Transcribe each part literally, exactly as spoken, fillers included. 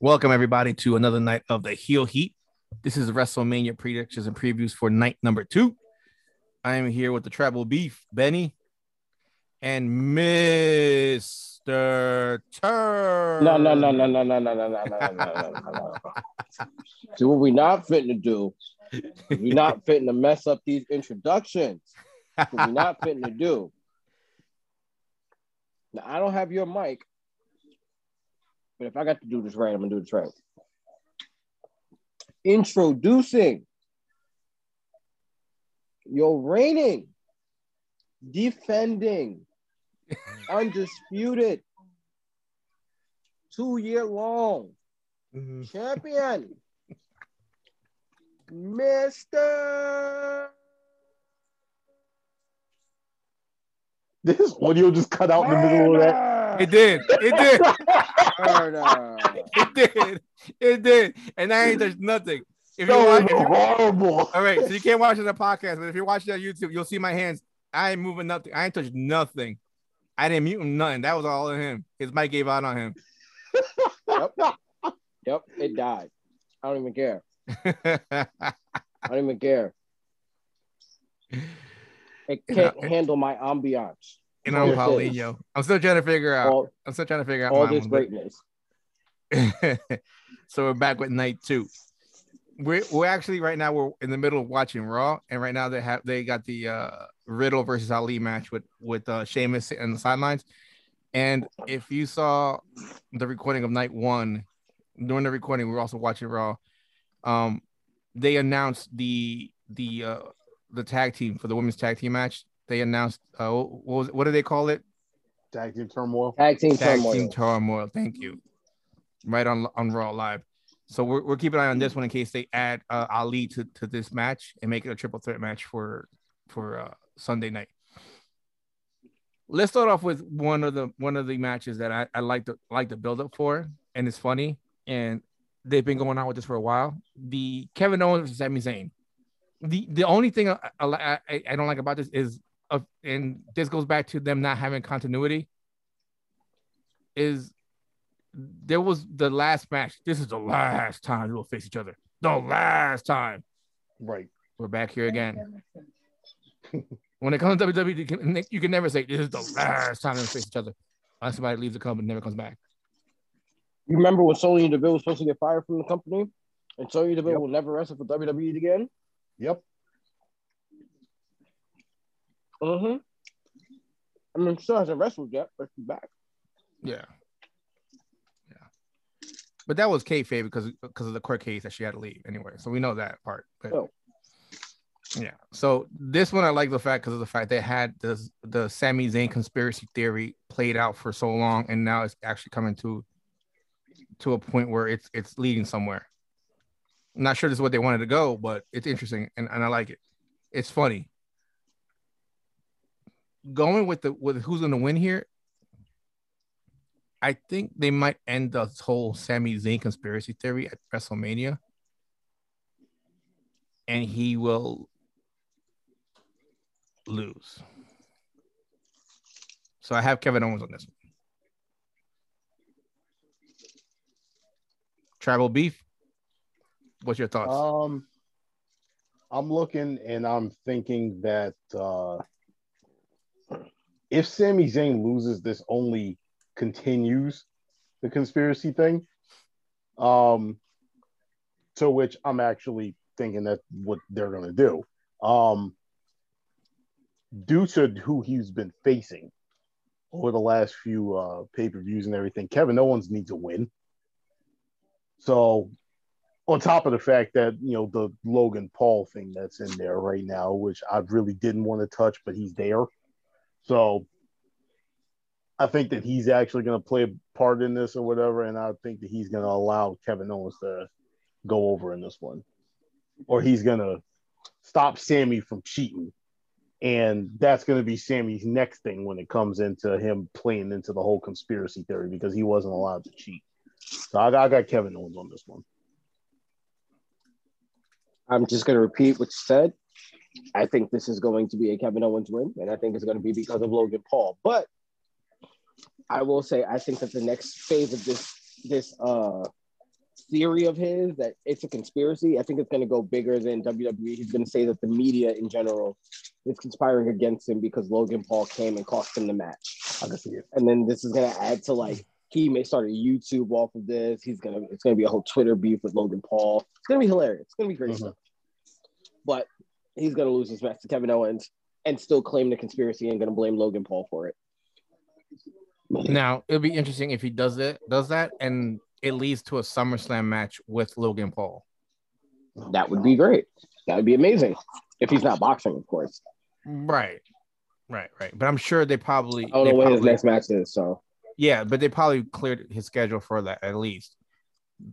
Welcome, everybody, to another night of the Heel Heat. This is WrestleMania predictions and previews for night number two. I am here with the Tribal Beef, Benny, and Mister Turn. No, no, no, no, no, no, no, no, no, no, no. See, what we not fitting to do, we not fitting to mess up these introductions. We not fitting to do. Now, I don't have your mic. But if I got to do this right, I'm going to do this right. Introducing your reigning, defending, undisputed, two-year-long mm-hmm. champion, Mister This audio just cut out in the middle of that. It did. It did. Oh, no. It did. It did. And I ain't touched nothing. If so watching, horrible. All right. So you can't watch it on the podcast, but if you're watching on YouTube, you'll see my hands. I ain't moving nothing. I ain't touched nothing. I didn't mute him nothing. That was all of him. His mic gave out on him. Yep. Yep. It died. I don't even care. I don't even care. It can't you know, handle my ambiance. And I'm Paulinho. I'm still trying to figure out. All, I'm still trying to figure out all this greatness. So we're back with night two. We're we're actually right now we're in the middle of watching Raw, and right now they have they got the uh, Riddle versus Ali match with with uh, Sheamus on the sidelines. And if you saw the recording of night one, during the recording we're also watching Raw. Um, they announced the the uh, the tag team for the women's tag team match. They announced, uh, what, was, what do they call it? Tag Team Turmoil. Tag Team Tag Turmoil. Team Turmoil. Thank you. Right on on Raw Live. So we're, we're keeping an eye on this one in case they add uh, Ali to, to this match and make it a triple threat match for for uh, Sunday night. Let's start off with one of the one of the matches that I, I like to like the build up for, and it's funny, and they've been going on with this for a while. The Kevin Owens and Sami Zayn. The the only thing I, I, I don't like about this is. Of, and this goes back to them not having continuity. Is there was the last match? This is the last time we'll face each other. The last time, right? We're back here again. When it comes to W W E, you can, you can never say this is the last time we'll face each other. Unless somebody leaves the company and never comes back. You remember when Sonya Deville was supposed to get fired from the company, and Sonya Deville yep. will never wrestle for W W E again. Yep. Mm-hmm. I mean, she hasn't wrestled yet, but she's back. Yeah. Yeah. But that was kayfabe because because of the court case that she had to leave anyway. So we know that part. But oh. Yeah. So this one I like the fact because of the fact they had this, the Sami Zayn conspiracy theory played out for so long, and now it's actually coming to to a point where it's it's leading somewhere. I'm not sure this is what they wanted to go, but it's interesting and, and I like it. It's funny. Going with the with who's going to win here, I think they might end the whole Sami Zayn conspiracy theory at WrestleMania, and he will lose. So I have Kevin Owens on this one. Tribal Beef, what's your thoughts? Um, I'm looking and I'm thinking that. Uh... If Sami Zayn loses, this only continues the conspiracy thing. Um, to which I'm actually thinking that's what they're going to do. Um, due to who he's been facing over the last few uh, pay-per-views and everything, Kevin Owens needs a win. So, on top of the fact that, you know, the Logan Paul thing that's in there right now, which I really didn't want to touch, but he's there. So I think that he's actually going to play a part in this or whatever, and I think that he's going to allow Kevin Owens to go over in this one. Or he's going to stop Sami from cheating, and that's going to be Sami's next thing when it comes into him playing into the whole conspiracy theory because he wasn't allowed to cheat. So I got, I got Kevin Owens on this one. I'm just going to repeat what you said. I think this is going to be a Kevin Owens win, and I think it's going to be because of Logan Paul. But I will say, I think that the next phase of this this uh, theory of his that it's a conspiracy, I think it's going to go bigger than W W E. He's going to say that the media in general is conspiring against him because Logan Paul came and cost him the match. I can see it. And then this is going to add to, like, he may start a YouTube off of this. He's going to, it's going to be a whole Twitter beef with Logan Paul. It's going to be hilarious. It's going to be crazy. Mm-hmm. But he's going to lose his match to Kevin Owens and still claim the conspiracy and going to blame Logan Paul for it. Now, it'll be interesting if he does it, does that, and it leads to a SummerSlam match with Logan Paul. That would be great. That would be amazing. If he's not boxing, of course. Right. Right, right. But I'm sure they probably... I don't know when his next match is, so... Yeah, but they probably cleared his schedule for that, at least.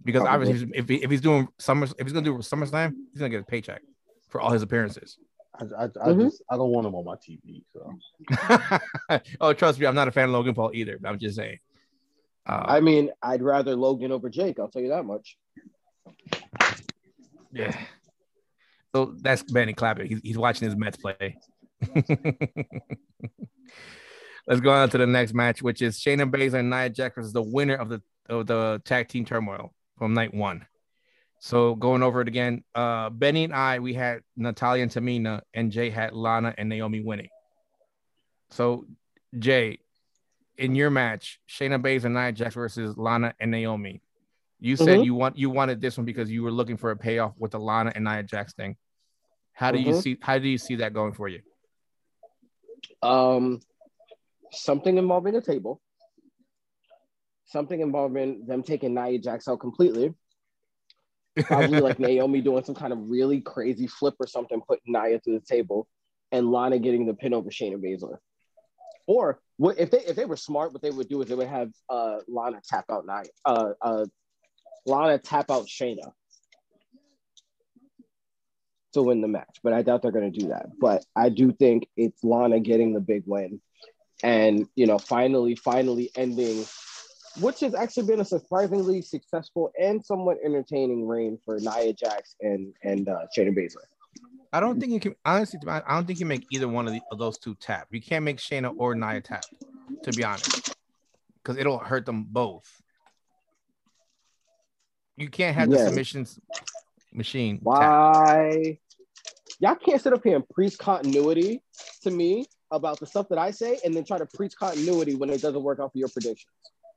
Because probably. Obviously, if, he, if he's doing Summer, if he's going to do SummerSlam, he's going to get a paycheck for all his appearances. I, I, I mm-hmm. just I don't want him on my T V. So. Oh, trust me, I'm not a fan of Logan Paul either. But I'm just saying. Um, I mean, I'd rather Logan over Jake. I'll tell you that much. Yeah. So that's Benny Clappett. He's, he's watching his Mets play. Let's go on to the next match, which is Shayna Baszler and Nia Jax versus the winner of the of the tag team turmoil from night one. So going over it again, uh, Benny and I, we had Natalya and Tamina, and Jay had Lana and Naomi winning. So, Jay, in your match, Shayna Baszler and Nia Jax versus Lana and Naomi, you said mm-hmm. you want you wanted this one because you were looking for a payoff with the Lana and Nia Jax thing. How do mm-hmm. you see how do you see that going for you? Um, something involving a table, something involving them taking Nia Jax out completely. Probably like Naomi doing some kind of really crazy flip or something, putting Nia to the table, and Lana getting the pin over Shayna Baszler. Or what, if they if they were smart, what they would do is they would have uh, Lana tap out Nia, uh, uh, Lana tap out Shayna to win the match. But I doubt they're going to do that. But I do think it's Lana getting the big win, and you know, finally, finally ending. Which has actually been a surprisingly successful and somewhat entertaining reign for Nia Jax and and uh, Shayna Baszler. I don't think you can honestly. I don't think you make either one of, the, of those two tap. You can't make Shayna or Nia tap, to be honest, because it'll hurt them both. You can't have yes. the submissions machine. Why? Tap. Y'all can't sit up here and preach continuity to me about the stuff that I say, and then try to preach continuity when it doesn't work out for your predictions.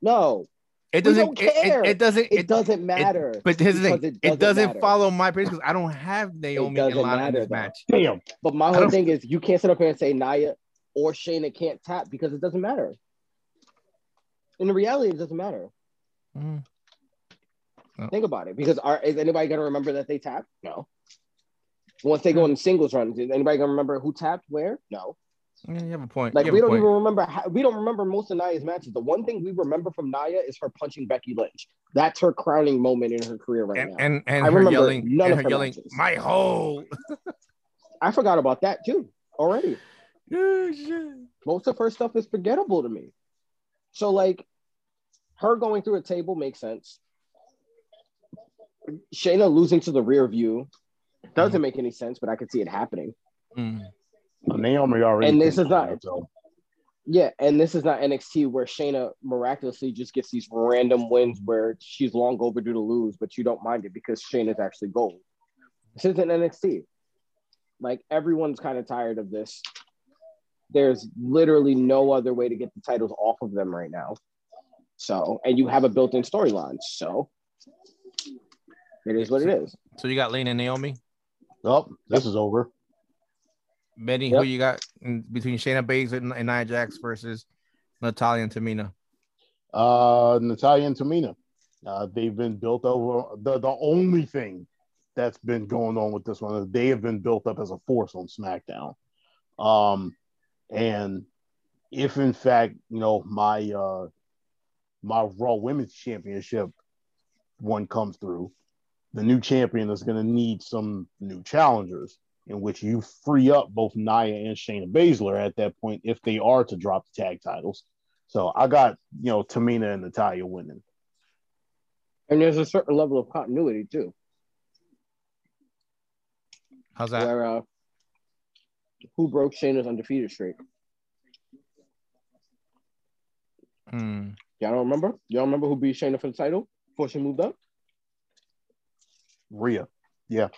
No, it doesn't. It, it, it doesn't. It, it doesn't matter. It, but here's the thing: it doesn't, it doesn't follow my predictions because I don't have Naomi and Lana in this though. match. Damn. But my whole thing is, you can't sit up here and say Nia or Shayna can't tap because it doesn't matter. In reality, it doesn't matter. Mm. No. Think about it, because are is anybody gonna remember that they tapped? No. Once they go on singles runs, is anybody gonna remember who tapped where? No. Yeah, you have a point. Like, we don't point. even remember. How, we don't remember most of Nia's matches. The one thing we remember from Nia is her punching Becky Lynch. That's her crowning moment in her career right and, now. And and I her remember yelling, none and of her yelling, matches. My hole. I forgot about that too already. Most of her stuff is forgettable to me. So like, her going through a table makes sense. Shayna losing to the rear view doesn't mm. make any sense, but I could see it happening. Mm. Naomi already, and this is not, that, so. yeah, and this is not N X T where Shayna miraculously just gets these random wins where she's long overdue to lose, but you don't mind it because Shayna's actually gold. This isn't N X T. Like, everyone's kind of tired of this. There's literally no other way to get the titles off of them right now. So, and you have a built-in storyline, so it is what it is. So you got Lana and Naomi. Oh, this is over. Benny, yep. Who you got in between Shayna Baszler and, and Nia Jax versus Natalya and Tamina? Uh, Natalya and Tamina. Uh, they've been built over. The, the only thing that's been going on with this one is they have been built up as a force on SmackDown. Um, and if, in fact, you know, my, uh, my Raw Women's Championship one comes through, the new champion is going to need some new challengers, in which you free up both Nia and Shayna Baszler at that point if they are to drop the tag titles. So I got, you know, Tamina and Natalya winning. And there's a certain level of continuity, too. How's that? Where, uh, who broke Shayna's undefeated streak? Mm. Y'all don't remember? Y'all remember who beat Shayna for the title before she moved up? Rhea. Yeah.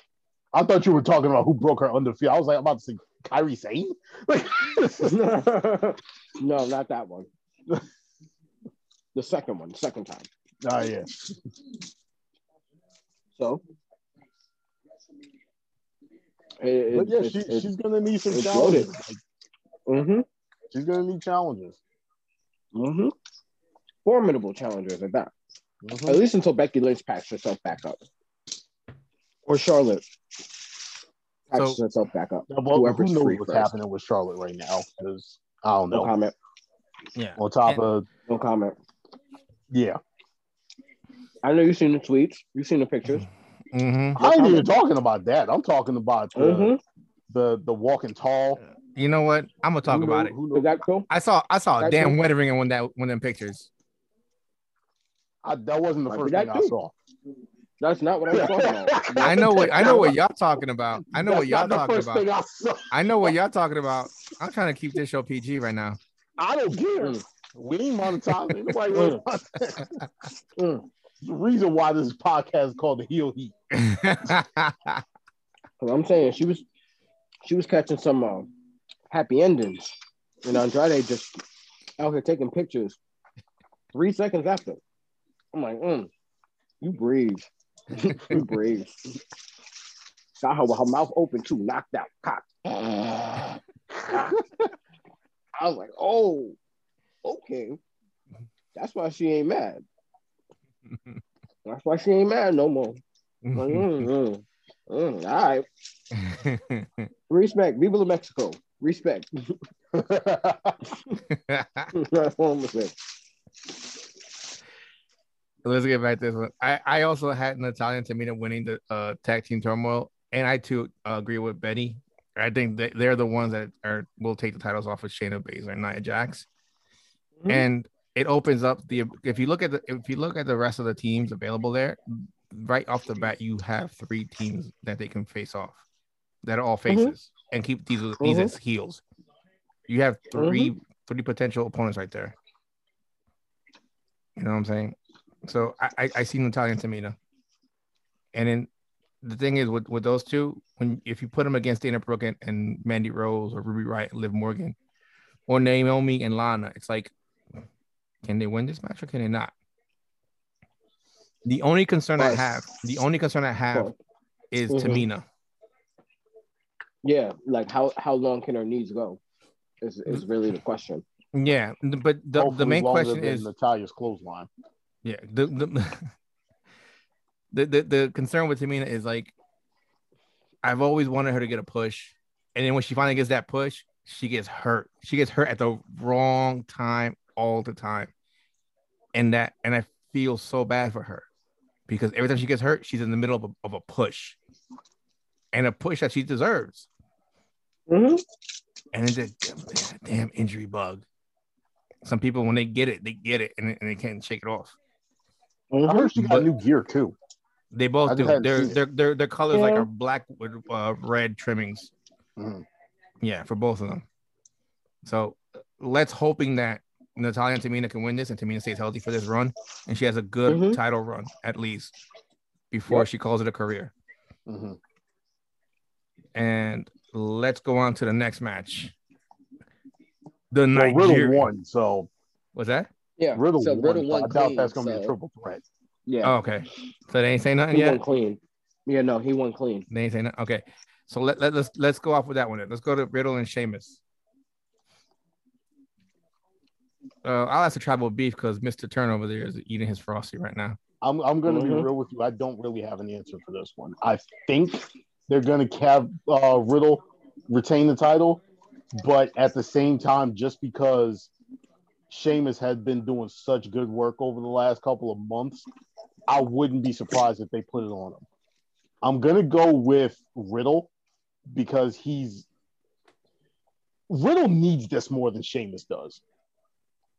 I thought you were talking about who broke her under fear. I was like, I'm about to say Kairi Sane? Like, no, not that one. The second one, second time. Oh, yeah. So? It, but yeah, it, she, it, she's going to need some challenges. Like, mm-hmm. She's going to need challenges. Mm-hmm. Formidable challengers at that. Mm-hmm. At least until Becky Lynch packs herself back up. Or Charlotte packs so, herself back up. Well, whoever's who knows free what's first. happening with Charlotte right now? Because I don't know. No comment. Yeah. On top and, of... No comment. Yeah. I know you've seen the tweets. You've seen the pictures. Mm-hmm. I ain't even talking about that. I'm talking about the mm-hmm. the, the walking tall. You know what? I'm gonna talk who about knew, it. Is that cool? I saw I saw a damn cool? wettering in one that one of them pictures. I, that wasn't the first thing cool? I saw. That's not what I'm talking about. I know what I know what y'all talking about. I know That's what y'all talking about. I, I know what y'all talking about. I'm trying to keep this show P G right now. I don't care. We ain't monetizing. Nobody really wants the reason why this podcast is called The Heel Heat. I'm saying she was she was catching some uh, happy endings, and Andrade just out here taking pictures three seconds after. I'm like, mm, you breathe. You breathe. Got her with her mouth open too, knocked out, cock. I was like, oh, okay. That's why she ain't mad. That's why she ain't mad no more. Like, mm, mm, mm, all right. Respect. Viva Mexico. Respect. That's what I'm saying. Let's get back to this one. I, I also had Natalya and Tamina winning the uh, tag team turmoil, and I too uh, agree with Betty. I think they, they're the ones that are will take the titles off of Shayna Baszler and Nia Jax. Mm-hmm. And it opens up the if you look at the if you look at the rest of the teams available there, right off the bat, you have three teams that they can face off that are all faces mm-hmm. and keep these mm-hmm. these as heels. You have three mm-hmm. three potential opponents right there. You know what I'm saying? So I, I, I see Natalya and Tamina. And then the thing is with, with those two, when if you put them against Dana Brooke and, and Mandy Rose or Ruby Riott and Liv Morgan or Naomi and Lana, it's like, can they win this match or can they not? The only concern I have, the only concern I have is mm-hmm. Tamina. Yeah, like how, how long can her knees go is, is really the question. Yeah, but the, the main question is Natalya's clothesline. Yeah, the the, the the the concern with Tamina is like I've always wanted her to get a push, and then when she finally gets that push, she gets hurt. She gets hurt at the wrong time all the time, and that and I feel so bad for her because every time she gets hurt, she's in the middle of a, of a push, and a push that she deserves. Mm-hmm. And it's just damn, damn injury bug. Some people when they get it, they get it, and, and they can't shake it off. I heard she got but new gear too. They both do. Their their their their colors yeah. like are black with uh, red trimmings. Mm. Yeah, for both of them. So let's hoping that Natalya and Tamina can win this, and Tamina stays healthy for this run, and she has a good mm-hmm. title run at least before yep. she calls it a career. Mm-hmm. And let's go on to the next match. The well, Riddle won. So what's that? Yeah, Riddle so won, won I clean, doubt that's going to so. be a triple threat. Yeah. Oh, okay. So they ain't saying nothing he yet? He won clean. Yeah, no, he won clean. They ain't saying nothing? Okay. So let, let, let's let's go off with that one then. Let's go to Riddle and Sheamus. Uh, I'll ask the tribal beef because Mister Turner over there is eating his Frosty right now. I'm I'm going to mm-hmm. be real with you. I don't really have an answer for this one. I think they're going to have uh, Riddle retain the title, but at the same time, just because Sheamus has been doing such good work over the last couple of months, I wouldn't be surprised if they put it on him. I'm going to go with Riddle because he's Riddle needs this more than Sheamus does.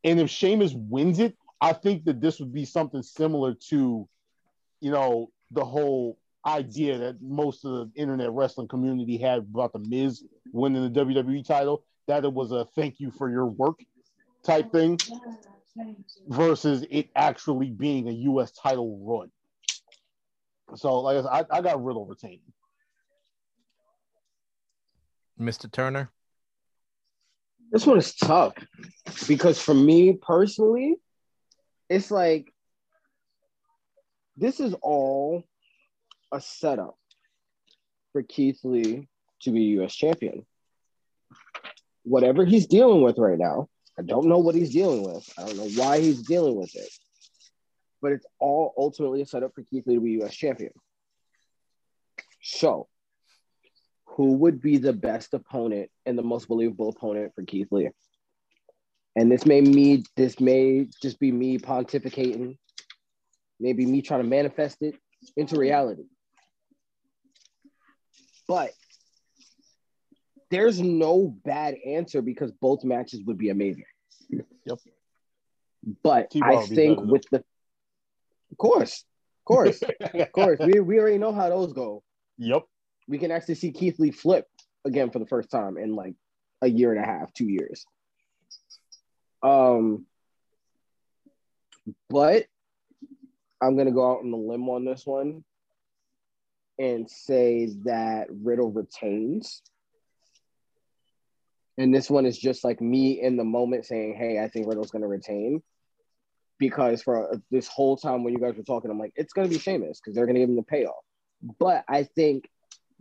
And if Sheamus wins it, I think that this would be something similar to, you know, the whole idea that most of the internet wrestling community had about The Miz winning the W W E title, that it was a thank you for your work type thing versus it actually being a U S title run. So, like I said, I, I got Riddle retained. Mister Turner? This one is tough because for me personally, it's like this is all a setup for Keith Lee to be U S champion. Whatever he's dealing with right now, I don't know what he's dealing with. I don't know why he's dealing with it. But it's all ultimately a setup for Keith Lee to be U S champion. So, who would be the best opponent and the most believable opponent for Keith Lee? And this may me, this may just be me pontificating, maybe me trying to manifest it into reality. But there's no bad answer because both matches would be amazing. Yep. But I think with the, of course, of course, of course, we we already know how those go. Yep. We can actually see Keith Lee flip again for the first time in like a year and a half, two years. Um, but I'm going to go out on the limb on this one and say that Riddle retains. And this one is just like me in the moment saying, hey, I think Riddle's going to retain. Because for this whole time when you guys were talking, I'm like, it's going to be Sheamus because they're going to give him the payoff. But I think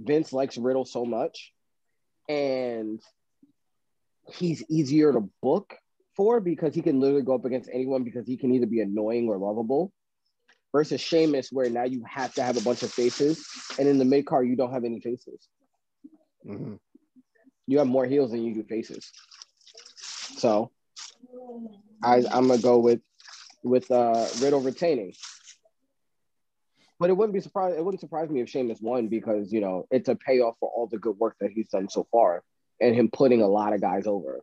Vince likes Riddle so much, and he's easier to book for because he can literally go up against anyone because he can either be annoying or lovable versus Sheamus, where now you have to have a bunch of faces, and in the mid-card, you don't have any faces. Mm-hmm. You have more heels than you do faces. So I, I'm going to go with, with uh, Riddle retaining. But it wouldn't be surprised. It wouldn't surprise me if Sheamus won because, you know, it's a payoff for all the good work that he's done so far and him putting a lot of guys over.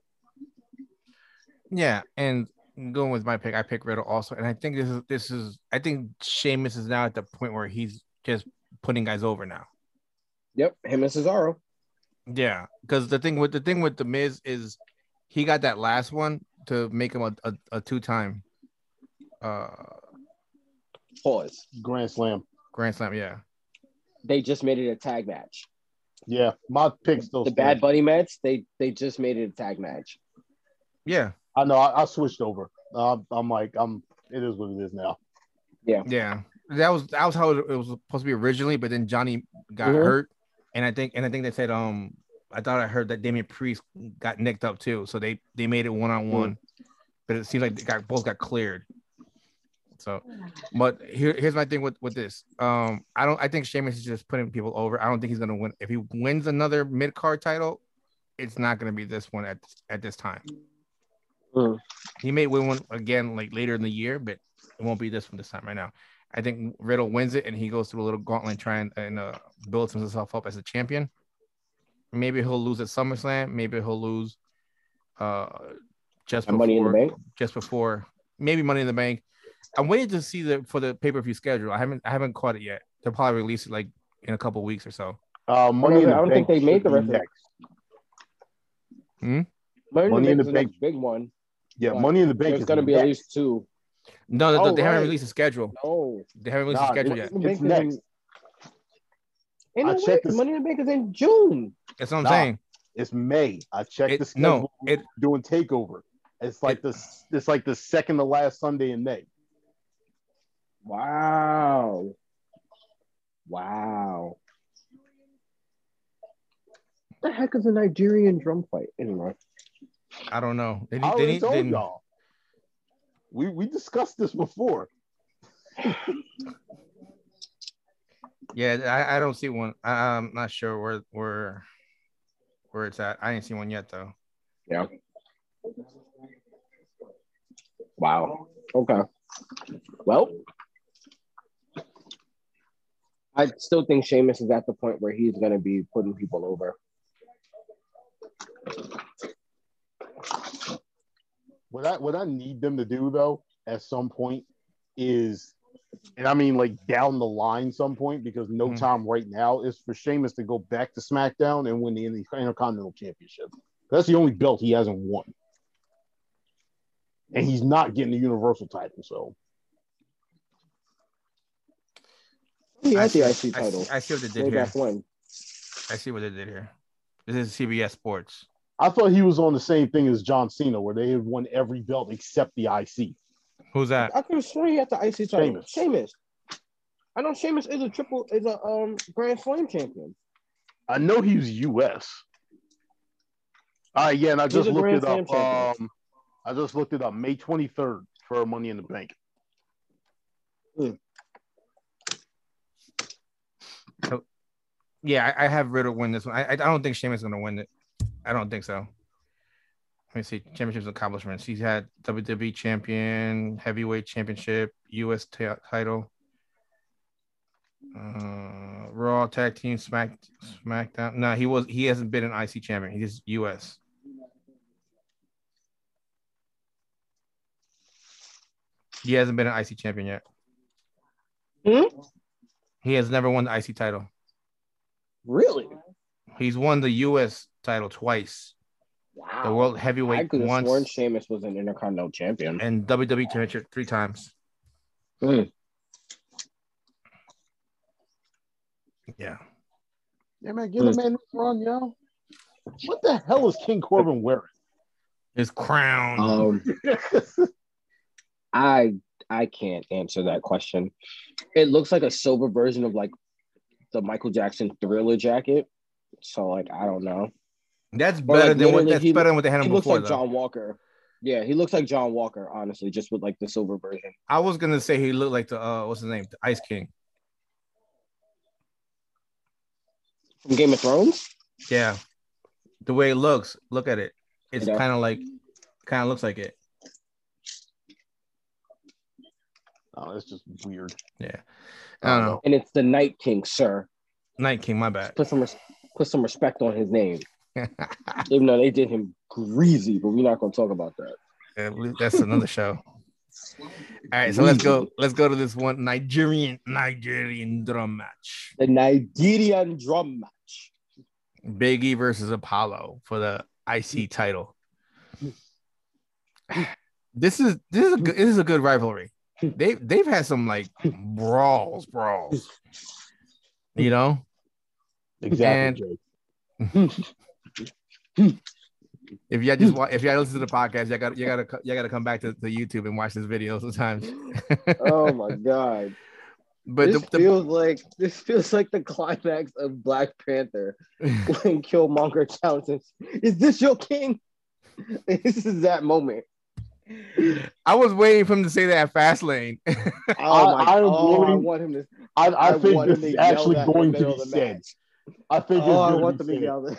Yeah, and going with my pick, I pick Riddle also, and I think this is this is I think Sheamus is now at the point where he's just putting guys over now. Yep, him and Cesaro. Yeah, because the thing with the thing with the Miz is he got that last one to make him a a, a two time. Uh, Pause. Grand Slam. Grand Slam, yeah. They just made it a tag match. Yeah, my pick still the stands. Bad Bunny match. They they just made it a tag match. Yeah, I know. I, I switched over. Uh, I'm like, I'm. It is what it is now. Yeah, yeah. That was that was how it, it was supposed to be originally, but then Johnny got mm-hmm. hurt, and I think and I think they said um I thought I heard that Damian Priest got nicked up too, so they they made it one on one, but it seems like they got both got cleared. So, but here, here's my thing with, with this. Um, I don't. I think Sheamus is just putting people over. I don't think he's gonna win. If he wins another mid card title, it's not gonna be this one at at this time. Mm. He may win one again like later in the year, but it won't be this one this time. Right now, I think Riddle wins it, and he goes through a little gauntlet trying and uh, builds himself up as a champion. Maybe he'll lose at SummerSlam. Maybe he'll lose uh, just before, Money in the Bank. Just before, maybe Money in the Bank. I'm waiting to see the for the pay-per-view schedule. I haven't I haven't caught it yet. They'll probably release it like in a couple weeks or so. Uh, money. I don't think they made the rest of it. Money in the Bank, big one. Yeah, Money in the Bank. It's gonna be at least two. No, no, oh, they right. haven't released a schedule. No, they haven't released nah, a schedule yet. It's next. In, I no checked. Way, Money in the Bank is in June. That's what I'm nah, saying. It's May. I checked it, the schedule. No, it, doing Takeover. It's like it, this. It's like the second to last Sunday in May. Wow. Wow. What the heck is a Nigerian drum fight anyway? I don't know. They, I they, they, told they, y'all. We, we discussed this before. Yeah, I, I don't see one. I, I'm not sure where, where, where it's at. I ain't seen one yet, though. Yeah. Wow. Okay. Well, I still think Sheamus is at the point where he's going to be putting people over. What I what I need them to do, though, at some point is, and I mean, like, down the line some point, because no mm-hmm. time right now is for Sheamus to go back to SmackDown and win the Intercontinental Championship. That's the only belt he hasn't won. And he's not getting the Universal title, so. He has the I C title. I see, I see what they did way here. Back when. I see what they did here. This is C B S Sports. I thought he was on the same thing as John Cena, where they had won every belt except the I C. Who's that? I could have sworn he had the I C title. Sheamus. Sheamus. I know Sheamus is a triple, is a um, Grand Slam champion. I know he's U S. All right, yeah, and I just looked it up. Um, I just looked it up. May twenty-third for Money in the Bank. Mm. So, yeah, I, I have Riddle win this one. I, I don't think Sheamus is going to win it. I don't think so. Let me see. Championships accomplishments. He's had W W E champion, heavyweight championship, U S t- title, uh, Raw tag team, Smack, SmackDown. No, he was. He hasn't been an I C champion. He's U S. He hasn't been an I C champion yet. Hmm? He has never won the I C title. Really? He's won the U S title twice. Wow. The world heavyweight once. I could have once, sworn Sheamus was an Intercontinental champion. And W W E championship three times. Mm. Yeah. Yeah, man, give mm. the man this run, yo. What the hell is King Corbin wearing? His crown. Um, I I can't answer that question. It looks like a silver version of like the Michael Jackson Thriller jacket. So like I don't know. That's better like, than what that's he, better than what they had him he before. He looks like though. John Walker. Yeah, he looks like John Walker, honestly, just with like the silver version. I was gonna say he looked like the uh, what's his name, the Ice King from Game of Thrones. Yeah, the way it looks, look at it. It's yeah. kind of like, kind of looks like it. Oh, that's just weird. Yeah, I don't know. And it's the Night King, sir. Night King, my bad. Put some res- put some respect on his name. Even though they did him greasy, but we're not going to talk about that. Yeah, that's another show. All right, so let's go. Let's go to this one Nigerian Nigerian drum match. The Nigerian drum match. Big E versus Apollo for the I C title. This is this is a good, this is a good rivalry. They they've had some like brawls, brawls. You know, exactly. And if y'all just watch, if y'all listen to the podcast, y'all got you gotta you gotta come back to, to YouTube and watch this video sometimes. Oh my god! But this the, feels the, like this feels like the climax of Black Panther when Killmonger challenges. Is this your king? This is that moment. I was waiting for him to say that Fastlane. Oh my I, I, oh, I want him to. I, I, I think this is actually going to be said. I think. Oh, I want to be yelled.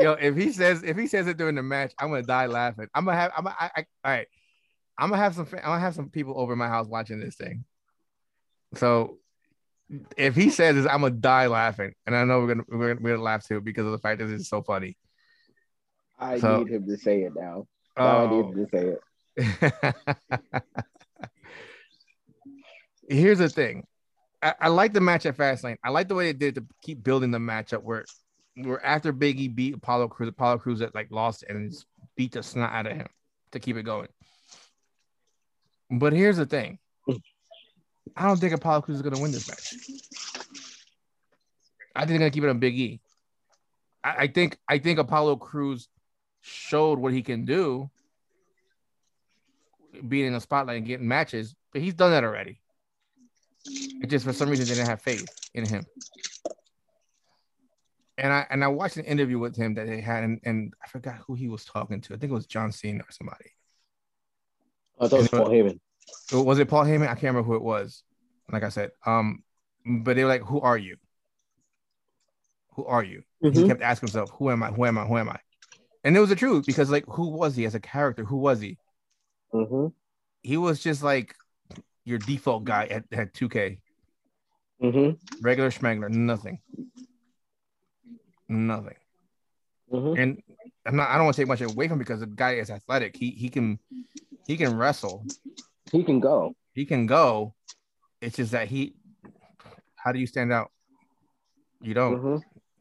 Yo, if he says if he says it during the match, I'm gonna die laughing. I'm gonna have. I'm gonna, I, I, all right. I'm gonna have some. I'm gonna have some people over my house watching this thing. So, if he says this, I'm gonna die laughing, and I know we're gonna we're, we're gonna laugh too because of the fact that this is so funny. I so, need him to say it now. Oh. I need him to say it. Here's the thing. I, I like the match at Fastlane. I like the way they did to keep building the matchup where where after Big E beat Apollo Crews, Apollo Crews that like lost and beat the snot out of him to keep it going. But here's the thing. I don't think Apollo Crews is gonna win this match. I think they're gonna keep it on Big E. I, I think I think Apollo Crews showed what he can do. Being in the spotlight and getting matches, but he's done that already. It just for some reason they didn't have faith in him. And I and I watched an interview with him that they had, and, and I forgot who he was talking to. I think it was John Cena or somebody. I thought it was Paul Heyman. Was it Paul Heyman? I can't remember who it was. Like I said, um, but they were like, "Who are you? Who are you?" Mm-hmm. He kept asking himself, "Who am I? Who am I? Who am I?" And it was the truth because, like, who was he as a character? Who was he? Mm-hmm. He was just like your default guy at, at two K. Mm-hmm. Regular schmegler, nothing. Nothing. Mm-hmm. And I'm not I don't want to take much away from him because the guy is athletic. He he can he can wrestle. He can go. He can go. It's just that he how do you stand out? You don't. Mm-hmm.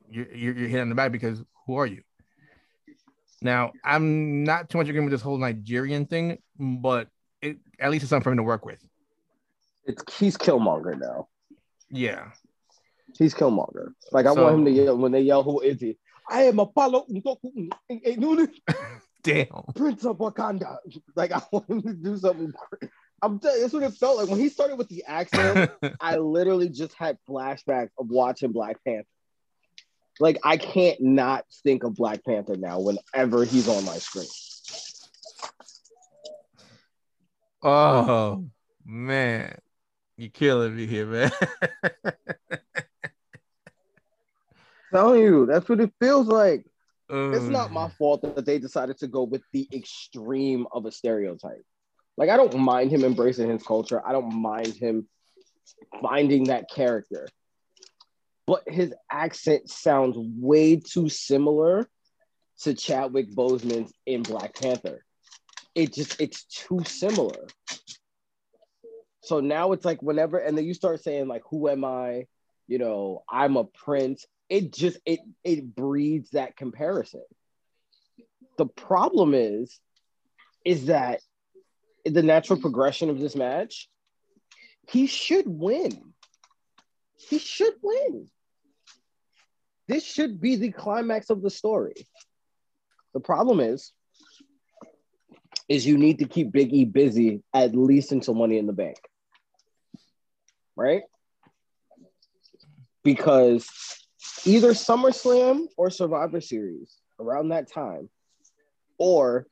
You're, you're you're hit in the back because who are you? Now, I'm not too much agreeing with this whole Nigerian thing, but it, at least it's something for him to work with. It's he's Killmonger now. Yeah, He's Killmonger. Like I so, want him to yell when they yell, "Who is he?" I am Apollo. Damn. Prince of Wakanda. Like I want him to do something. I'm telling you, that's what it felt like when he started with the accent. I literally just had flashbacks of watching Black Panther. Like I can't not think of Black Panther now whenever he's on my screen. Oh man, you're killing me here, man. Telling you, that's what it feels like. Um, it's not my fault that they decided to go with the extreme of a stereotype. Like, I don't mind him embracing his culture. I don't mind him finding that character. But his accent sounds way too similar to Chadwick Boseman's in Black Panther. It just, it's too similar. So now it's like whenever, and then you start saying like, who am I? You know, I'm a prince. It just, it it breeds that comparison. The problem is, is that the natural progression of this match, he should win. He should win. This should be the climax of the story. The problem is, is you need to keep Big E busy at least until Money in the Bank. Right? Because either SummerSlam or Survivor Series around that time, or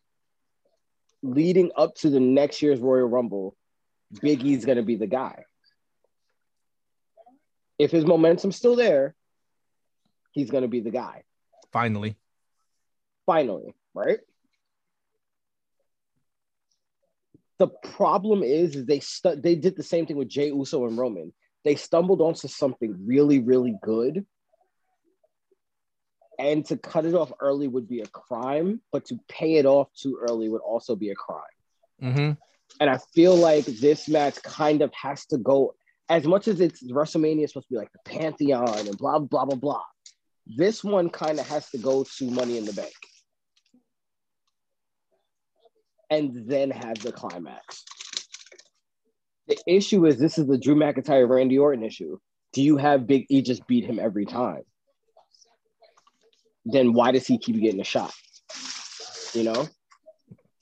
leading up to the next year's Royal Rumble, Big E's going to be the guy. If his momentum's still there, he's going to be the guy. Finally. Finally, right? The problem is, is they stu- they did the same thing with Jey Uso and Roman. They stumbled onto something really, really good. And to cut it off early would be a crime, but to pay it off too early would also be a crime. Mm-hmm. And I feel like this match kind of has to go, as much as it's WrestleMania is supposed to be like the Pantheon and blah, blah, blah, blah. This one kind of has to go to Money in the Bank. And then have the climax. The issue is, this is the Drew McIntyre, Randy Orton issue. Do you have Big E just beat him every time? Then why does he keep getting a shot? You know,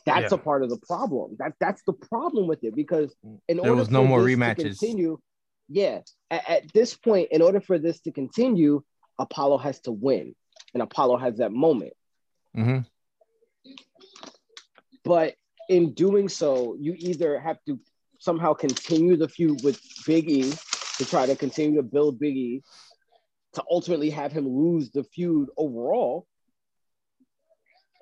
that's yeah. a part of the problem. That that's the problem with it, because in there order was no for more this rematches. To continue, yeah. At, at this point, in order for this to continue, Apollo has to win, and Apollo has that moment. Mm-hmm. But in doing so, you either have to somehow continue the feud with Big E to try to continue to build Big E, to ultimately have him lose the feud overall,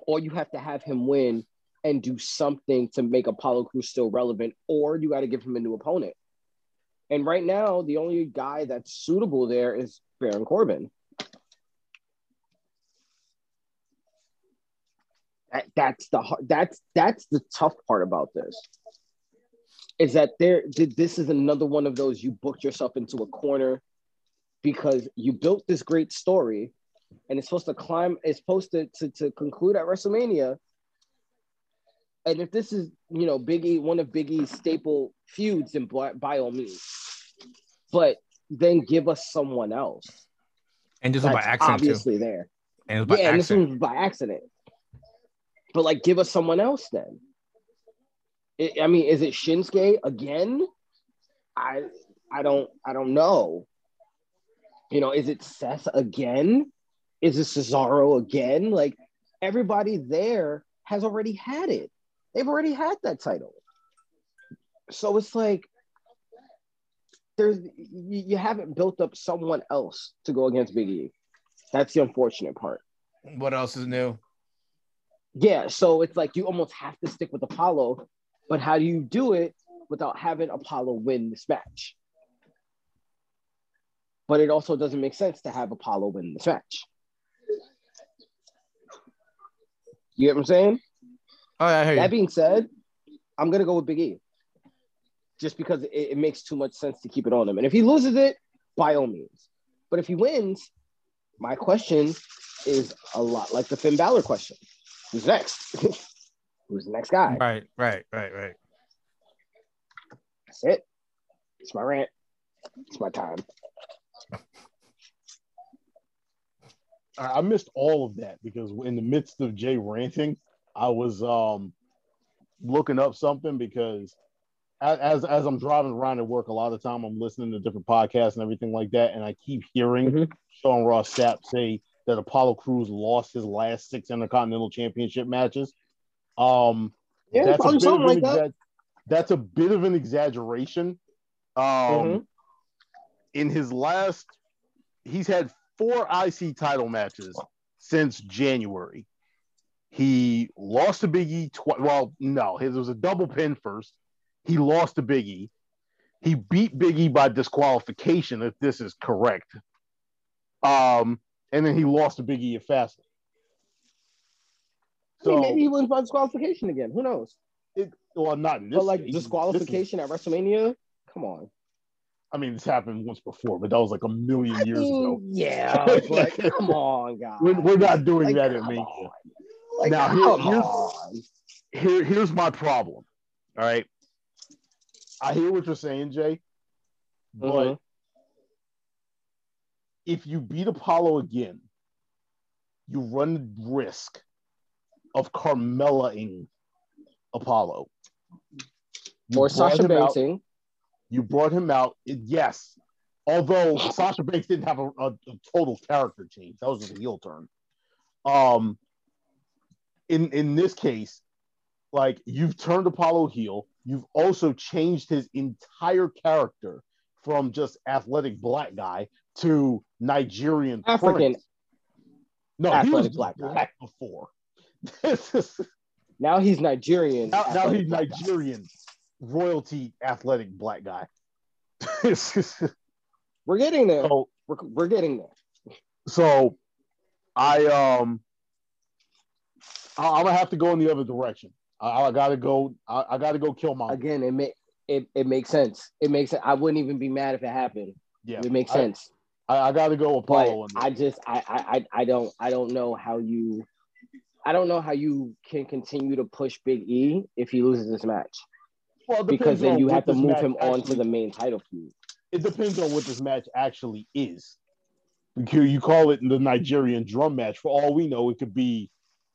or you have to have him win and do something to make Apollo Crews still relevant, or you got to give him a new opponent. And right now, the only guy that's suitable there is Baron Corbin. That, that's the that's that's the tough part about this, is that there this is another one of those you booked yourself into a corner. Because you built this great story, and it's supposed to climb, it's supposed to, to, to conclude at WrestleMania. And if this is, you know, Big E, one of Big E's staple feuds, then by, by all means. But then give us someone else. And this was by accident, obviously too. There. And it was by yeah, accident. And this was by accident. But like, give us someone else then. It, I mean, is it Shinsuke again? I I don't I don't know. You know, is it Seth again? Is it Cesaro again? Like, everybody there has already had it. They've already had that title. So it's like, there's you, you haven't built up someone else to go against Big E. That's the unfortunate part. What else is new? Yeah, so it's like you almost have to stick with Apollo, but how do you do it without having Apollo win this match? But it also doesn't make sense to have Apollo win this match. You get what I'm saying? All right, I hear you. That being said, I'm going to go with Big E. Just because it, it makes too much sense to keep it on him. And if he loses it, by all means. But if he wins, my question is a lot like the Finn Balor question. Who's next? Who's the next guy? Right, right, right, right. That's it. It's my rant. It's my time. I missed all of that because in the midst of Jay ranting, I was um, looking up something because as as I'm driving around at work, a lot of the time I'm listening to different podcasts and everything like that, and I keep hearing mm-hmm. Sean Ross Sapp say that Apollo Crews lost his last six Intercontinental Championship matches. Um, yeah, that's, a bit like exa- that. that's a bit of an exaggeration. Um, mm-hmm. In his last, he's had four I C title matches since January. He lost to Big E twice. Well, no, his was a double pin first. He lost to Big E. He beat Big E by disqualification, if this is correct. Um, and then he lost to Big E at Fastlane. So I mean, maybe he wins by disqualification again. Who knows? It, well, not in this. But like case, disqualification is, at WrestleMania? Come on. I mean, this happened once before, but that was like a million I years mean, ago. Yeah, like, come on, guys. We're, we're not doing like, that at Mania. Like, now, here, here's, here, here's my problem. All right. I hear what you're saying, Jay, but mm-hmm. if you beat Apollo again, you run the risk of Carmella-ing Apollo. You or Sasha Banks. Out, you brought him out, yes. Although Sasha Banks didn't have a, a, a total character change. That was just a heel turn. Um, in, in this case, like, you've turned Apollo heel. You've also changed his entire character from just athletic black guy to Nigerian African. Prince. No, athletic he was black, black guy before. This is now he's Nigerian. Now, now he's Nigerian guy. Royalty athletic black guy. We're getting there. So, we're, we're getting there. So I um I, I'm gonna have to go in the other direction. I, I gotta go. I, I gotta go kill Mom again. It make it, it makes sense. It makes sense. I wouldn't even be mad if it happened. Yeah, it makes I, sense. I, I gotta go Apollo. But I just I, I I don't I don't know how you I don't know how you can continue to push Big E if he loses this match. Well, because then you have to move him actually, on to the main title feud. It depends on what this match actually is. You call it the Nigerian drum match. For all we know, it could be.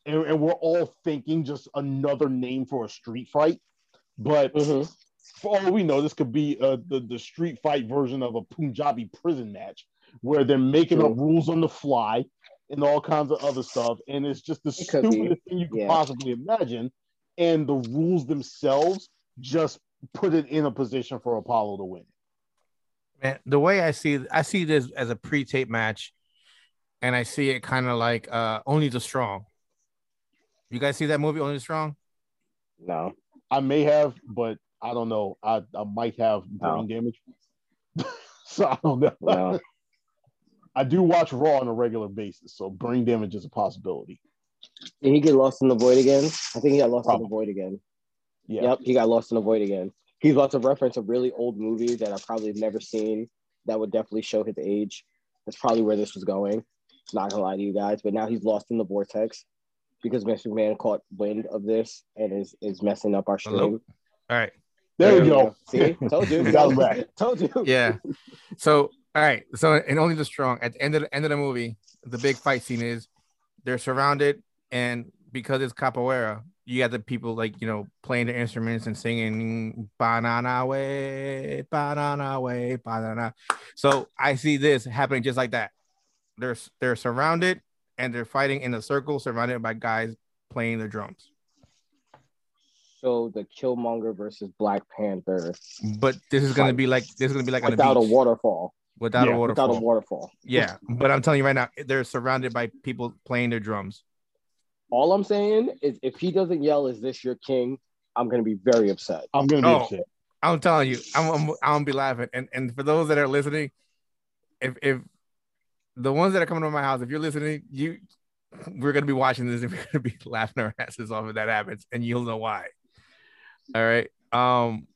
And, and we're all thinking just another name for a street fight. But mm-hmm. for all we know, this could be uh, the, the street fight version of a Punjabi prison match where they're making True. up rules on the fly and all kinds of other stuff. And it's just the it stupidest thing you could yeah. possibly imagine. And the rules themselves just put it in a position for Apollo to win. Man, the way I see I see this as a pre-tape match, and I see it kind of like uh, Only the Strong. You guys see that movie, Only Strong? No. I may have, but I don't know. I, I might have brain no. damage. So I don't know. No. I do watch Raw on a regular basis, so brain damage is a possibility. Did he get lost in the void again? I think he got lost probably. in the void again. Yeah. Yep, he got lost in the void again. He's lots of reference to really old movies that I've probably never seen that would definitely show his age. That's probably where this was going. Not gonna lie to you guys, but now he's lost in the vortex. Because Mister McMahon caught wind of this and is, is messing up our stream. Hello? All right. There, there we go. go. See? Told you. Told you. Yeah. So, all right. So, and Only the Strong. At the end of the, end of the movie, the big fight scene is they're surrounded, and because it's capoeira, you got the people, like, you know, playing their instruments and singing banana way, banana way, banana. So, I see this happening just like that. They're They're surrounded. And they're fighting in a circle surrounded by guys playing the drums. So the Killmonger versus Black Panther. But this is gonna be like this is gonna be like without a waterfall. Without yeah, a waterfall. Without a waterfall. Yeah. But I'm telling you right now, they're surrounded by people playing their drums. All I'm saying is if he doesn't yell, "Is this your king?" I'm gonna be very upset. I'm gonna be oh, upset. I'm telling you, I'm I'm I'm gonna be laughing. And and for those that are listening, if if the ones that are coming to my house, if you're listening, you we're gonna be watching this and we're gonna be laughing our asses off if that happens, and you'll know why. All right. Um,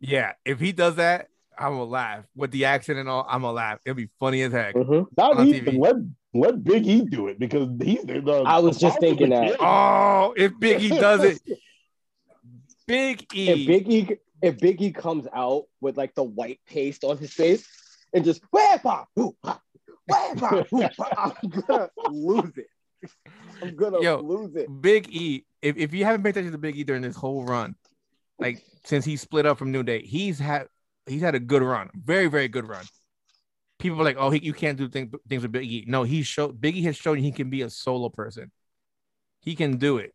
yeah, if he does that, I'm gonna laugh. With the accent and all, I'm gonna laugh. It'll be funny as heck. Mm-hmm. Not even let let Big E do it because he's the, the I was the just thinking that. Oh, if Big E does it, Big E if Big E if Big E comes out with like the white paste on his face and just wah, bah, woo, bah. whatever, I'm gonna lose it. I'm gonna Yo, lose it. Big E, if, if you haven't paid attention to Big E during this whole run, like since he split up from New Day, he's had he's had a good run, very very good run. People are like, oh, he, you can't do things things with Big E. No, he showed Big E has shown he can be a solo person. He can do it.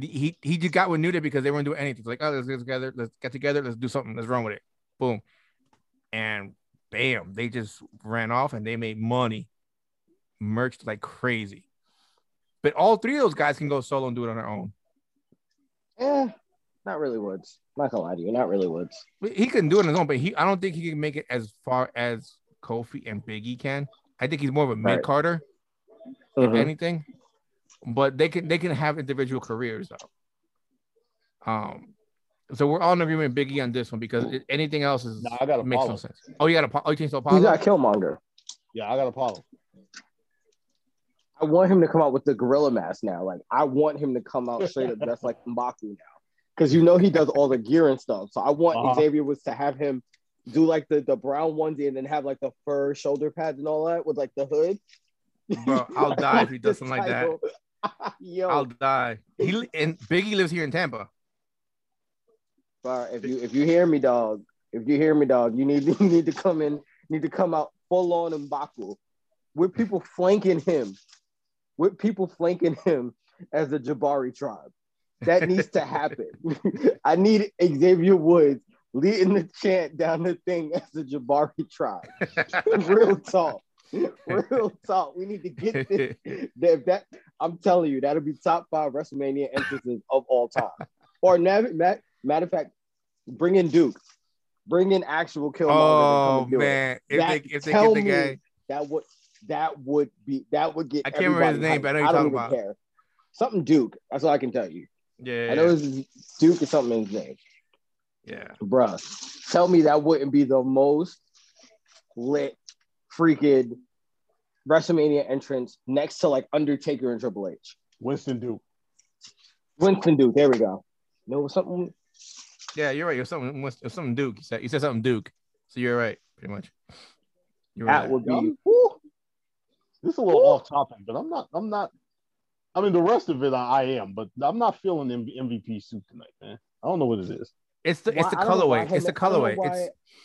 He he just got with New Day because they weren't doing anything. It's like, oh, let's get together, let's get together, let's do something, let's run with it. Boom. And bam, they just ran off and they made money, merged like crazy. But all three of those guys can go solo and do it on their own. Yeah, not really Woods. I'm not gonna lie to you, not really Woods. He can do it on his own, but he I don't think he can make it as far as Kofi and Big E can. I think he's more of a right. mid-carder, mm-hmm. if anything. But they can they can have individual careers though. Um, so we're all in agreement with Big E on this one because it, anything else is nah, I got makes no sense. Oh, you got Apollo. Oh, you changed to Apollo. You got Killmonger. Yeah, I got Apollo. I want him to come out with the gorilla mask now. Like I want him to come out straight up dressed like M'Baku now, because you know he does all the gear and stuff. So I want uh-huh. Xavier Woods to have him do like the the brown onesie and then have like the fur shoulder pads and all that with like the hood. Bro, I'll die if he does something like that. Yo. I'll die. He and Big E lives here in Tampa. Sorry, if you if you hear me, dog, if you hear me, dog, you need you need to come in, need to come out full on M'Baku, with people flanking him, with people flanking him as the Jabari tribe. That needs to happen. I need Xavier Woods leading the chant down the thing as the Jabari tribe. Real talk. Real talk. We need to get this. That, that I'm telling you, that'll be top five WrestleMania entrances of all time. Or matter, matter of fact, bring in Duke, bring in actual Killmonger. Oh and man, if that, they if they get the guy, that would that would be that would get. I can't remember his name, but I know you're I don't talking about. Care. Something Duke. That's all I can tell you. Yeah, I know it's Duke or something in his name. Yeah, bruh, tell me that wouldn't be the most lit freaking WrestleMania entrance next to like Undertaker and Triple H. Winston Duke. Winston Duke. There we go. You know something? Yeah, you're right. You're something. You're something Duke. You said, you said something Duke. So you're right, pretty much. You're that right. would be. Woo, this is a little woo. off topic, but I'm not. I'm not. I mean, the rest of it, I, I am, but I'm not feeling the M V P suit tonight, man. I don't know what it is. It's the why, it's the colorway. It's the colorway.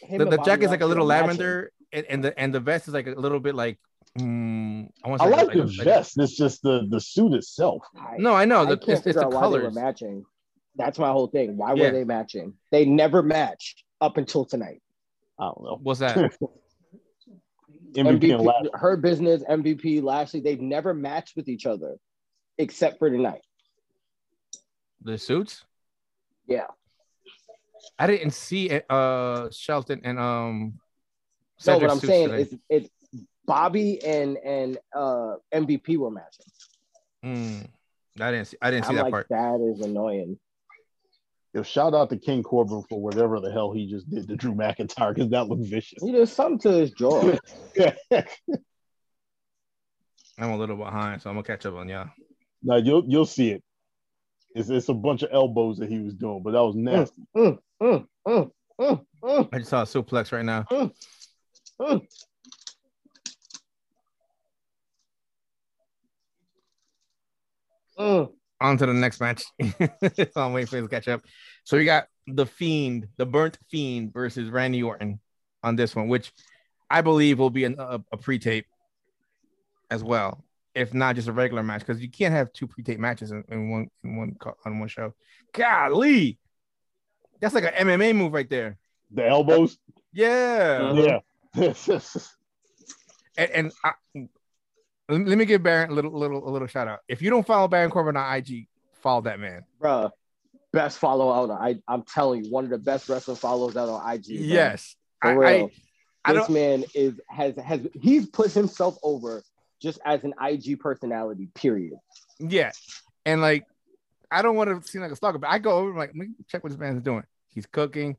It's the, the jacket's like a little lavender. And, and the and the vest is like a little bit like mm, I want to. I like, like the like, vest. It's just the, the suit itself. I, no, I know. The, I can't it's, figure it's the out colors. Why they were matching. That's my whole thing. Why yeah. were they matching? They never matched up until tonight. I don't know. What's that? M V P, M V P and Lashley. Her business, M V P, Lashley. They've never matched with each other, except for tonight. The suits. Yeah. I didn't see it, uh Shelton and um. No, what I'm saying today. is it's Bobby and and uh, M V P were matching. Mm, I didn't see. I didn't I'm see that like, part. That is annoying. Yo, shout out to King Corbin for whatever the hell he just did to Drew McIntyre because that looked vicious. He did something to his jaw. I'm a little behind, so I'm gonna catch up on y'all. No, you'll you'll see it. It's it's a bunch of elbows that he was doing, but that was nasty. Mm, mm, mm, mm, mm. I just saw a suplex right now. Mm. Ooh. Ooh. On to the next match. I'm waiting for you to catch up. So we got the Fiend, the Burnt Fiend versus Randy Orton on this one, which I believe will be an, a, a pre-tape as well, if not just a regular match, because you can't have two pre-tape matches in, in one in one on one show. Golly, that's like an M M A move right there. The elbows. Yeah. Yeah. and and I, let me give Baron a little, little, a little shout out. If you don't follow Baron Corbin on I G, follow that man, bro. Best follow out. I, I'm telling you, one of the best wrestling follows out on I G. Bro. Yes, for I, real. I, I this man is has has he's put himself over just as an I G personality. Period. Yeah, and like I don't want to seem like a stalker, but I go over and like let me check what this man's doing. He's cooking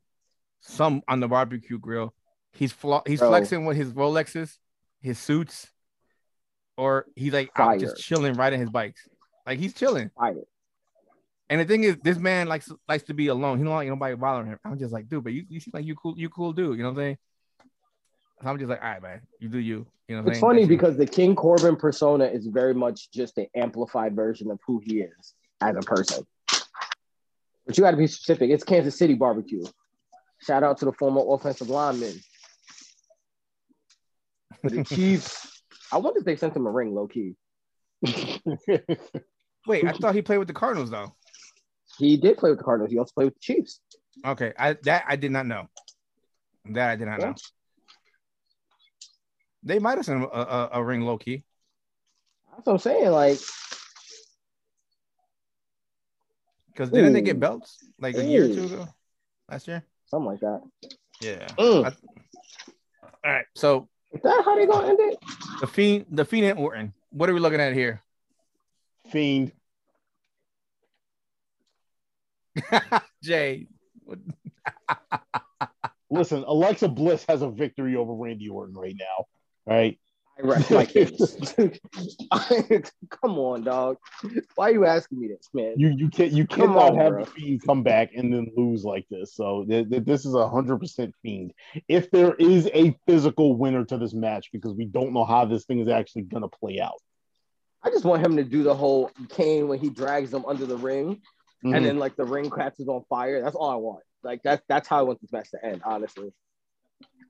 some on the barbecue grill. He's fla- he's Bro. flexing with his Rolexes, his suits, or he's like Fire. out just chilling, riding his bikes. Like he's chilling. Fire. And the thing is, this man likes likes to be alone. He don't like nobody bothering him. I'm just like, dude, but you, you seem like you cool, you cool dude. You know what I'm saying? So I'm just like, all right, man, you do you. You know what I'm saying? It's funny because the King Corbin persona is very much just an amplified version of who he is as a person. But you got to be specific. It's Kansas City barbecue. Shout out to the former offensive lineman. But the Chiefs, I wonder if they sent him a ring, low key. Wait, I thought he played with the Cardinals though. He did play with the Cardinals. He also played with the Chiefs. Okay, I that I did not know. That I did not yeah. know. They might have sent him a, a, a ring, low key. That's what I'm saying, like. Because didn't ooh, they get belts like a ooh. year or two ago? Last year? Something like that. Yeah. I, all right. So is that how they gonna end it? The Fiend, the Fiend and Orton. What are we looking at here? Fiend. Jay. Listen, Alexa Bliss has a victory over Randy Orton right now. All right. I rest my case. Come on, dog. Why are you asking me this, man? You you can't you come cannot on, have bro. the Fiend come back and then lose like this. So th- th- this is a hundred percent Fiend. If there is a physical winner to this match, because we don't know how this thing is actually gonna play out. I just want him to do the whole Kane when he drags them under the ring, mm-hmm. and then like the ring catches on fire. That's all I want. Like that's that's how I want this match to end, honestly.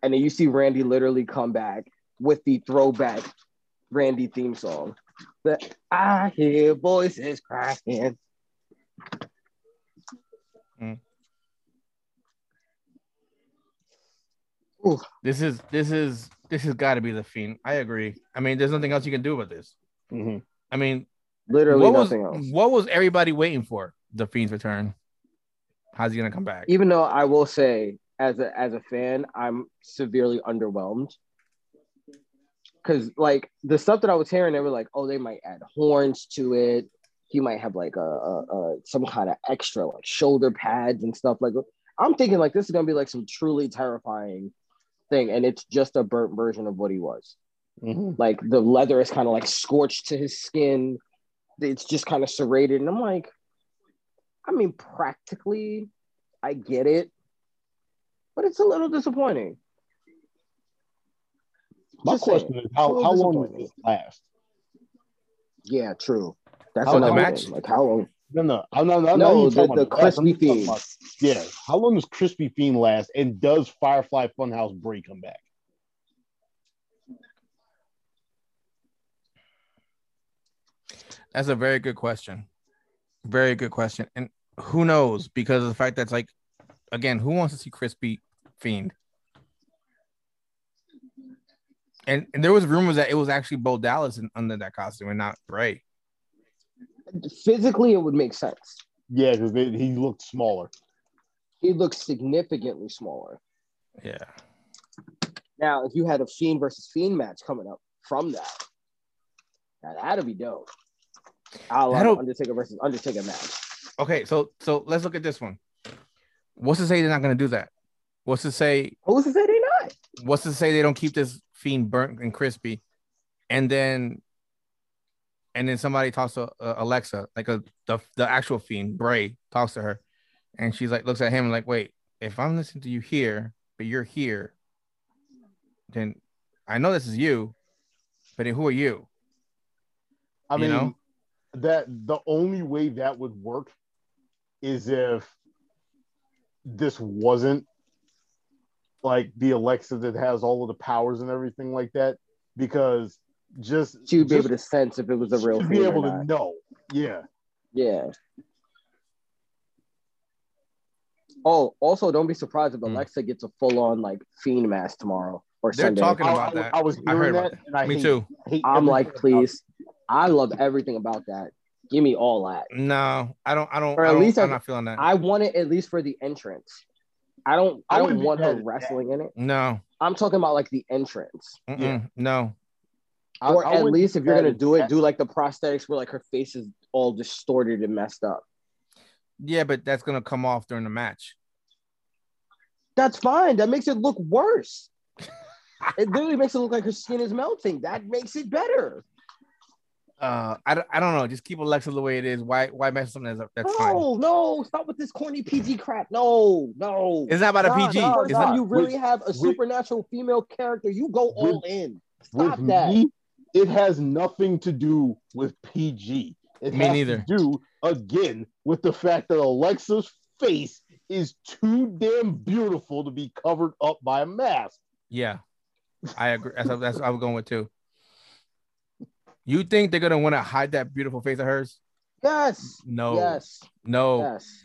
And then you see Randy literally come back with the throwback Randy theme song. That I hear voices crying. Mm. This is this is this has got to be the Fiend. I agree. I mean, there's nothing else you can do about this. Mm-hmm. I mean, literally what nothing was, else. What was everybody waiting for? The Fiend's return. How's he gonna come back? Even though I will say, as a as a fan, I'm severely underwhelmed. Because, like, the stuff that I was hearing, they were like, oh, they might add horns to it. He might have, like, a, a, a some kind of extra, like, shoulder pads and stuff. Like, I'm thinking, like, this is going to be, like, some truly terrifying thing. And it's just a burnt version of what he was. Mm-hmm. Like, the leather is kind of, like, scorched to his skin. It's just kind of serrated. And I'm like, I mean, practically, I get it. But it's a little disappointing. My Just question saying. is how, how long does this last? Yeah, true. That's how, another match. Like how long? No, no, I'm not. I'm no, not the, the crispy Fiend. About, yeah, how long does Crispy Fiend last? And does Firefly Funhouse Bray come back? That's a very good question. Very good question. And who knows? Because of the fact that's like, again, who wants to see Crispy Fiend? And, and there was rumors that it was actually Bo Dallas in, under that costume and not Bray. Physically, it would make sense. Yeah, because he looked smaller. He looked significantly smaller. Yeah. Now, if you had a Fiend versus Fiend match coming up from that, now that'd be dope. I'll love Undertaker versus Undertaker match. Okay, so so let's look at this one. What's to say they're not going to do that? What's to say? What's to say they're not? What's to say they don't keep this Fiend burnt and crispy, and then, and then somebody talks to uh, Alexa, like a the, the actual Fiend Bray talks to her, and she's like looks at him and like, wait, if I'm listening to you here, but you're here, then I know this is you, but then who are you? I you mean, know? That the only way that would work is if this wasn't like the Alexa that has all of the powers and everything like that, because just she would be just, able to sense if it was a real thing. She'd be able to not. know. Yeah. Yeah. Oh, also, don't be surprised if Alexa mm. gets a full-on like Fiend mask tomorrow or They're Sunday. They're talking about I, that. I, I was hearing I heard that, that. And I Me hate, too. Hate I'm like, please. I love everything about that. Give me all that. No, I don't. I don't. Or at I don't, least I'm I, not feeling that. I want it at least for the entrance. I don't. I, I don't want her wrestling in it. No, I'm talking about like the entrance. Yeah. No, or I, I at least if you're gonna do it, do like the prosthetics where like her face is all distorted and messed up. Yeah, but that's gonna come off during the match. That's fine. That makes it look worse. It literally makes it look like her skin is melting. That makes it better. Uh, I, I don't know. Just keep Alexa the way it is. Why why mess with something that's, that's no, fine? No, no. Stop with this corny P G crap. No, no. It's not about nah, a P G. Nah, it's nah. Not. You really with, have a supernatural with, female character. You go all with, in. Stop with that. Me, it has nothing to do with P G. It me has neither. To do, again, with the fact that Alexa's face is too damn beautiful to be covered up by a mask. Yeah, I agree. That's, that's what I was going with, too. You think they're gonna want to hide that beautiful face of hers? Yes. No. Yes. No. Yes.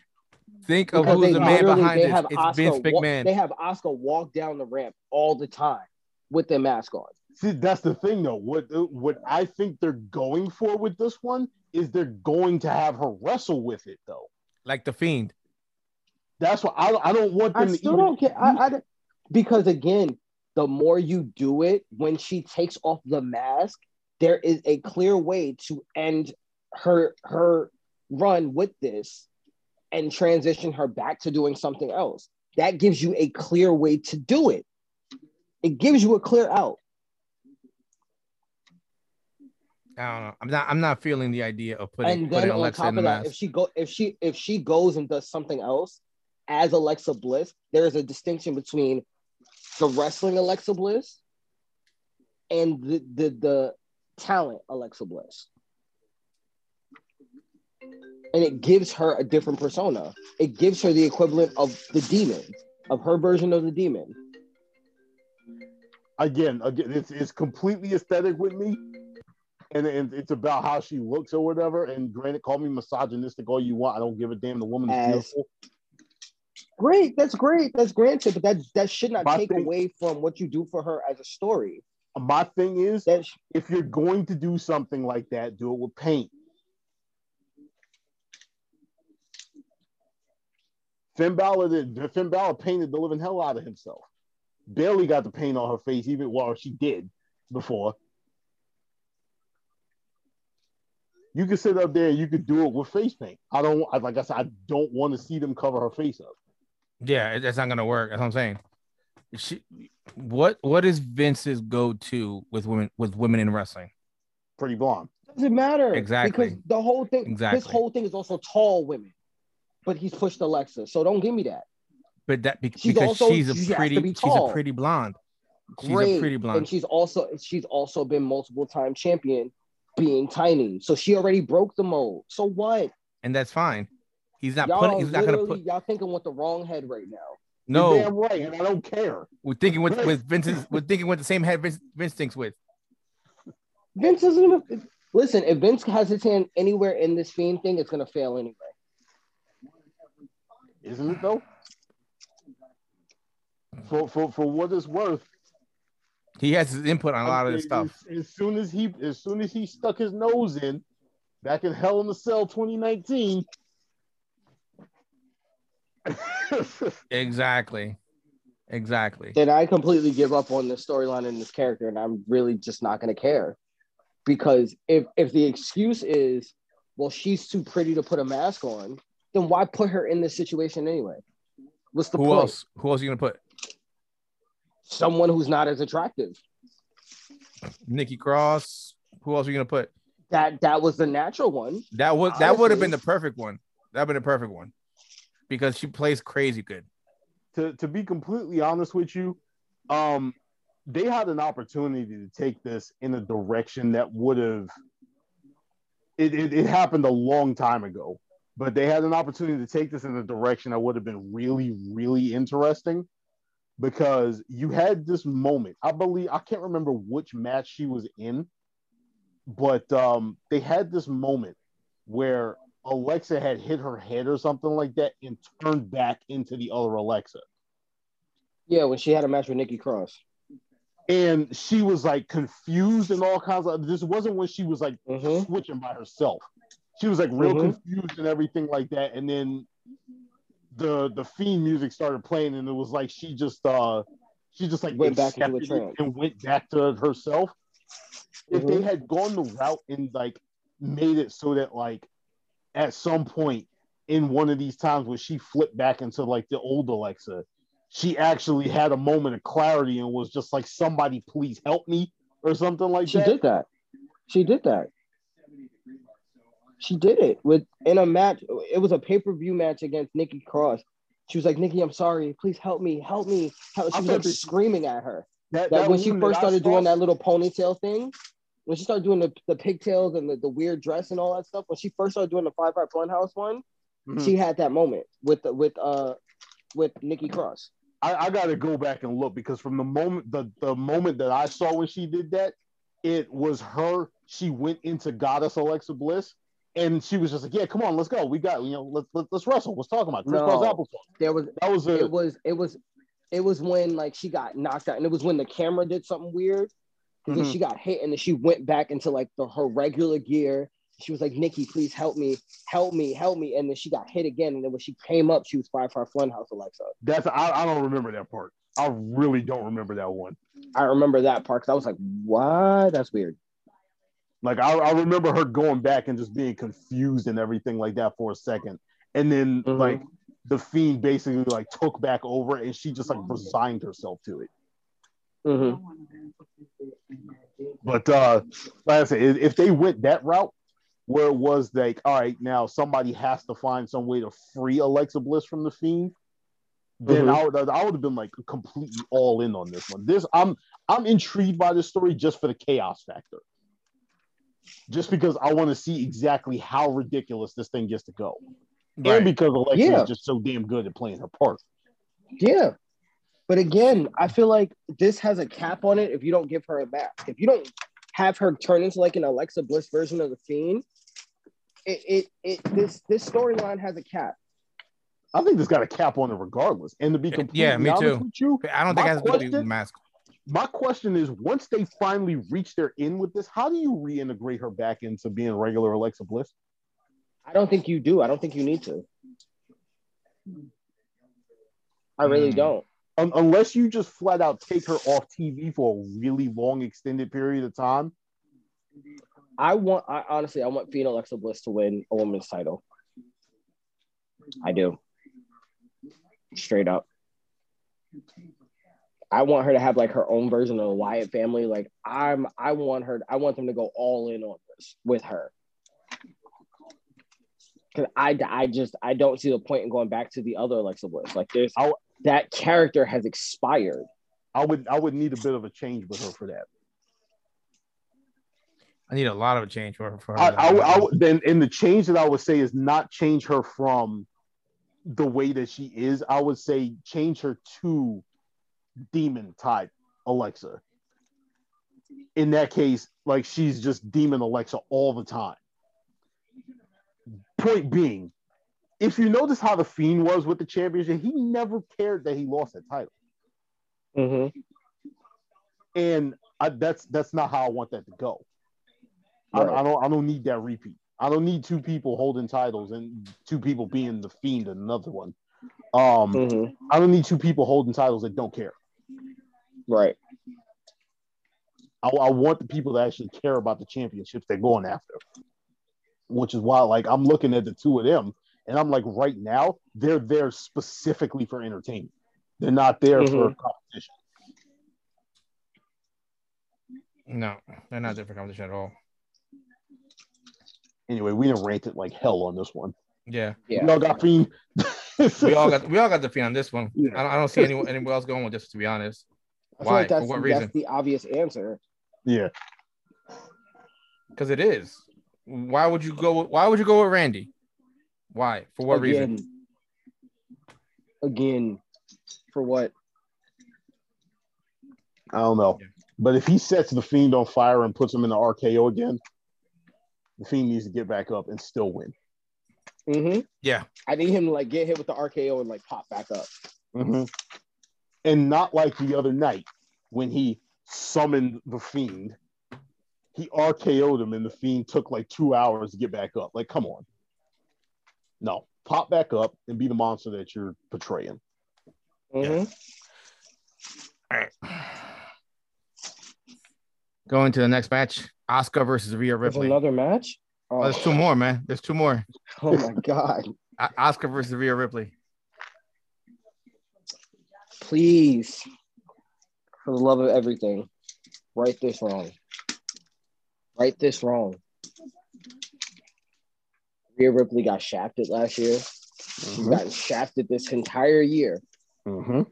Think of because who's the man behind this. It's Asuka Vince McMahon. Walk, they have Asuka walk down the ramp all the time with their mask on. See, that's the thing, though. What what I think they're going for with this one is they're going to have her wrestle with it, though. Like the Fiend. That's why I I don't want them. I to still even, don't get. I, I because again, the more you do it, when she takes off the mask, there is a clear way to end her her run with this and transition her back to doing something else. That gives you a clear way to do it. It gives you a clear out. I don't know. I'm not I'm not feeling the idea of putting, and then putting on Alexa top in the of that, mask. If she go if she if she goes and does something else as Alexa Bliss, there is a distinction between the wrestling Alexa Bliss and the the the talent Alexa Bliss, and it gives her a different persona. It gives her the equivalent of the demon, of her version of the demon. Again, again, it's it's completely aesthetic with me, and, and it's about how she looks or whatever. And granted, call me misogynistic all you want. I don't give a damn. The woman is beautiful. Great, that's great, that's granted, but that that should not My take thing- away from what you do for her as a story. My thing is, if you're going to do something like that, do it with paint. Finn Balor, did, Finn Balor painted the living hell out of himself. Barely got the paint on her face, even while she did before. You could sit up there and you could do it with face paint. I don't, like I said, I don't want to see them cover her face up. Yeah, that's not going to work. That's what I'm saying. She, what what is Vince's go-to with women with women in wrestling? Pretty blonde. Doesn't matter. Exactly. Because the whole thing, exactly. His whole thing is also tall women. But he's pushed Alexa, so don't give me that. But that be- she's because also, she's a pretty be she's a pretty blonde. She's Great. a pretty blonde. And she's also she's also been multiple time champion being tiny. So she already broke the mold. So what? And that's fine. He's not y'all putting he's not gonna put y'all thinking with the wrong head right now. No, you're damn right, and I don't care. We're thinking with, with Vince's, we're thinking with the same head Vince, Vince thinks with. Vince doesn't even listen. If Vince has his hand anywhere in this Fiend thing, it's gonna fail anyway. Isn't it though? For for for what it's worth, he has his input on a lot I mean, of this stuff. As, as soon as he as soon as he stuck his nose in back in Hell in a Cell twenty nineteen. exactly exactly and I completely give up on this storyline and this character, and I'm really just not going to care, because if if the excuse is, well, she's too pretty to put a mask on, then why put her in this situation anyway? What's the who point? else who else are you going to put? Someone who's not as attractive. Nikki Cross. Who else are you going to put? That that was the natural one. That was that would have been the perfect one. That would have been the perfect one because she plays crazy good. To to be completely honest with you, um, they had an opportunity to take this in a direction that would have, it, it, it happened a long time ago, but they had an opportunity to take this in a direction that would have been really, really interesting, because you had this moment, I believe, I can't remember which match she was in, but um, they had this moment where Alexa had hit her head or something like that and turned back into the other Alexa. Yeah, when she had a match with Nikki Cross. And she was like confused and all kinds of, this wasn't when she was like mm-hmm. switching by herself. She was like real mm-hmm. confused and everything like that. And then the the Fiend music started playing, and it was like she just uh she just like went back into a trance and went back to herself. Mm-hmm. If they had gone the route and like made it so that like at some point in one of these times where she flipped back into like the old Alexa, she actually had a moment of clarity and was just like, somebody please help me or something like she that. She did that. She did that. She did it with in a match. It was a pay-per-view match against Nikki Cross. She was like, Nikki, I'm sorry. Please help me. Help me. Help. She was like screaming at her. That, that, that when she first started doing that little ponytail thing, when she started doing the, the pigtails and the, the weird dress and all that stuff, when she first started doing the Firefly Funhouse one, mm-hmm. she had that moment with the, with uh with Nikki Cross. I, I gotta go back and look, because from the moment the, the moment that I saw when she did that, it was her. She went into Goddess Alexa Bliss, and she was just like, "Yeah, come on, let's go. We got you know, let's let's, let's wrestle. Let's talk about it." No, there was that was a, it was it was. It was when like she got knocked out, and it was when the camera did something weird, because mm-hmm. then she got hit, and then she went back into like the, her regular gear. She was like, "Nikki, please help me, help me, help me," and then she got hit again. And then when she came up, she was Firefly Funhouse Alexa. That's I, I don't remember that part. I really don't remember that one. I remember that part because I was like, "What? That's weird." Like I, I remember her going back and just being confused and everything like that for a second, and then mm-hmm. like. The Fiend basically like took back over, and she just like resigned herself to it. Mm-hmm. But uh, like I said, if they went that route, where it was like, all right, now somebody has to find some way to free Alexa Bliss from the Fiend, then mm-hmm. I would I would have been like completely all in on this one. This I'm I'm intrigued by this story just for the chaos factor, just because I want to see exactly how ridiculous this thing gets to go. Right. And because Alexa yeah. is just so damn good at playing her part. Yeah. But again, I feel like this has a cap on it if you don't give her a mask. If you don't have her turn into like an Alexa Bliss version of the Fiend, it it, it this this storyline has a cap. I think this got a cap on it regardless. And to be completely yeah, me honest too. with you, I don't think it has to do with mask. My question is, once they finally reach their end with this, how do you reintegrate her back into being regular Alexa Bliss? I don't think you do. I don't think you need to. I really mm. don't. Um, unless you just flat out take her off T V for a really long extended period of time. I want, I honestly, I want Fiend Alexa Bliss to win a women's title. I do. Straight up. I want her to have like her own version of the Wyatt family. Like I'm, I want her, I want them to go all in on this with her. Cause I, I just I don't see the point in going back to the other Alexa Bliss. Like there's I, that character has expired. I would I would need a bit of a change with her for that. I need a lot of a change for her. For her I, I, I, I then and the change that I would say is not change her from the way that she is. I would say change her to demon type Alexa. In that case, like she's just demon Alexa all the time. Point being, if you notice how the Fiend was with the championship, he never cared that he lost that title. Mm-hmm. And I, that's that's not how I want that to go. Right. I, I don't I don't need that repeat. I don't need two people holding titles and two people being the Fiend and another one. Um, mm-hmm. I don't need two people holding titles that don't care. Right. I, I want the people that actually care about the championships they're going after. Which is why, like, I'm looking at the two of them, and I'm like, right now, they're there specifically for entertainment. They're not there mm-hmm. for competition. No, they're not there for competition at all. Anyway, we done ranted like hell on this one. Yeah, yeah. We all got Fiend. we all got we all got the Fiend on this one. Yeah. I, don't, I don't see anyone anywhere else going with this, to be honest. I why? Like that's, for what reason? That's the obvious answer. Yeah, because it is. Why would you go? Why would you go with Randy? Why? For what Again. reason? Again, for what? I don't know. Yeah. But if he sets the Fiend on fire and puts him in the R K O again, the Fiend needs to get back up and still win. Mm-hmm. Yeah, I need him to like get hit with the R K O and like pop back up. Mm-hmm. And not like the other night when he summoned the Fiend. He R K O'd him, and the Fiend took like two hours to get back up. Like, come on. No, pop back up and be the monster that you're portraying. Mm-hmm. Yeah. All right. Going to the next match, Asuka versus Rhea Ripley. There's another match? Oh. Oh, there's two more, man. There's two more. Oh, my God. Asuka versus Rhea Ripley. Please, for the love of everything, right this wrong. Right this wrong. Rhea Ripley got shafted last year. Mm-hmm. She's gotten shafted this entire year. Mm-hmm.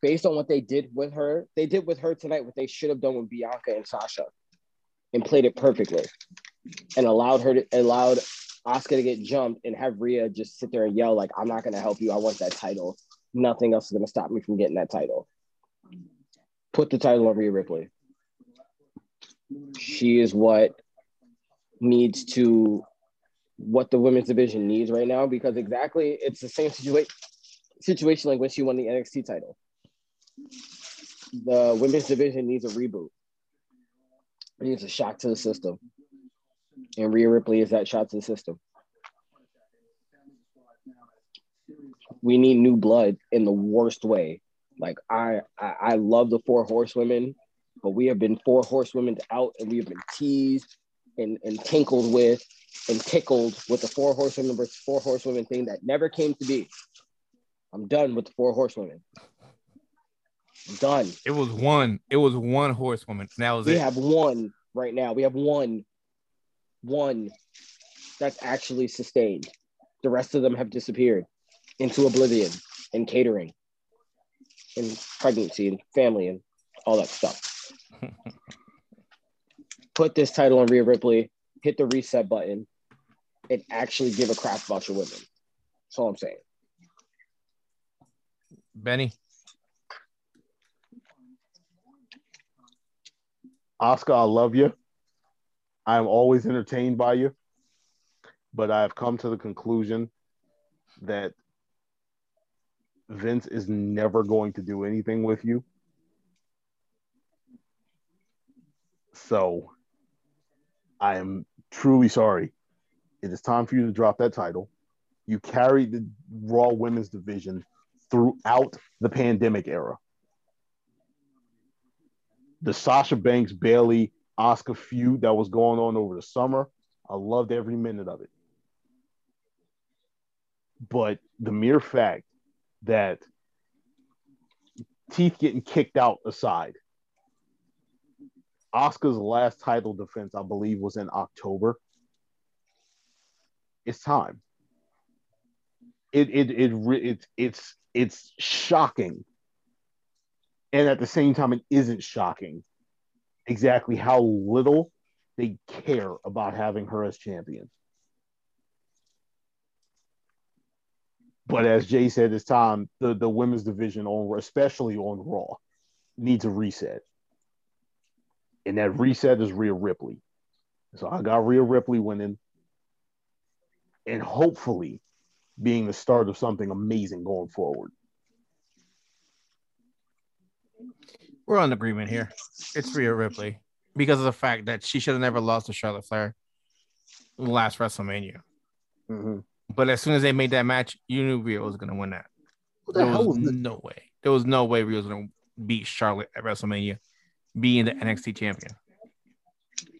Based on what they did with her, they did with her tonight what they should have done with Bianca and Sasha, and played it perfectly, and allowed her to allowed Asuka to get jumped and have Rhea just sit there and yell like, "I'm not going to help you. I want that title. Nothing else is going to stop me from getting that title." Put the title on Rhea Ripley. She is what needs to, what the women's division needs right now, because exactly it's the same situa- situation like when she won the N X T title. The women's division needs a reboot. It needs a shock to the system. And Rhea Ripley is that shot to the system. We need new blood in the worst way. Like, I, I, I love the four horsewomen, but we have been four horsewomen out, and we have been teased and, and tinkled with and tickled with the four horsewomen versus four horsewomen thing that never came to be. I'm done with the four horsewomen. I'm done. It was one. It was one horsewoman. Now we it. have one right now. We have one. One that's actually sustained. The rest of them have disappeared into oblivion and catering and pregnancy and family and all that stuff. Put this title on Rhea Ripley, hit the reset button, and actually give a crap about your women. That's all I'm saying. Benny? Oscar, I love you. I am always entertained by you, but I've come to the conclusion that Vince is never going to do anything with you. So I am truly sorry. It is time for you to drop that title. You carried the Raw Women's Division throughout the pandemic era. The Sasha Banks, Bayley, Oscar feud that was going on over the summer. I loved every minute of it. But the mere fact that teeth getting kicked out aside, Oscar's last title defense, I believe, was in October. It's time. It it it, it, it it's it's shocking. And at the same time, it isn't shocking. Exactly how little they care about having her as champion. But as Jay said, it's time. The, the women's division, on especially on Raw, needs a reset. And that reset is Rhea Ripley. So I got Rhea Ripley winning and hopefully being the start of something amazing going forward. We're on agreement here. It's Rhea Ripley because of the fact that she should have never lost to Charlotte Flair last WrestleMania. Mm-hmm. But as soon as they made that match, you knew Rhea was going to win that. What the there hell was, was no way. There was no way Rhea was going to beat Charlotte at WrestleMania, being the N X T champion.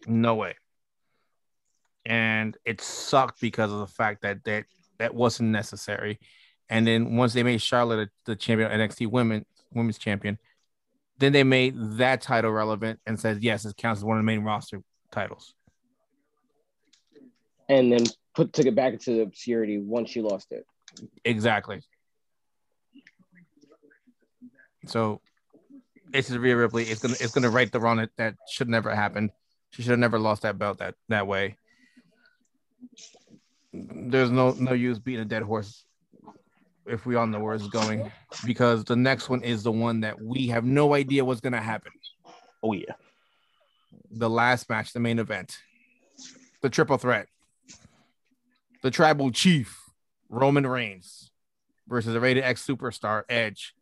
No way. And it sucked because of the fact that that, that wasn't necessary. And then once they made Charlotte the champion, N X T women, women's champion, then they made that title relevant and said, yes, it counts as one of the main roster titles. And then put took it back into obscurity once she lost it. Exactly. So it's Rhea Ripley. It's gonna it's gonna right the wrong that, that should never happen. She should have never lost that belt that, that way. There's no no use beating a dead horse. If we all know where it's going, because the next one is the one that we have no idea what's going to happen. Oh, yeah. The last match, the main event, the triple threat, the tribal chief, Roman Reigns versus a rated X superstar, Edge,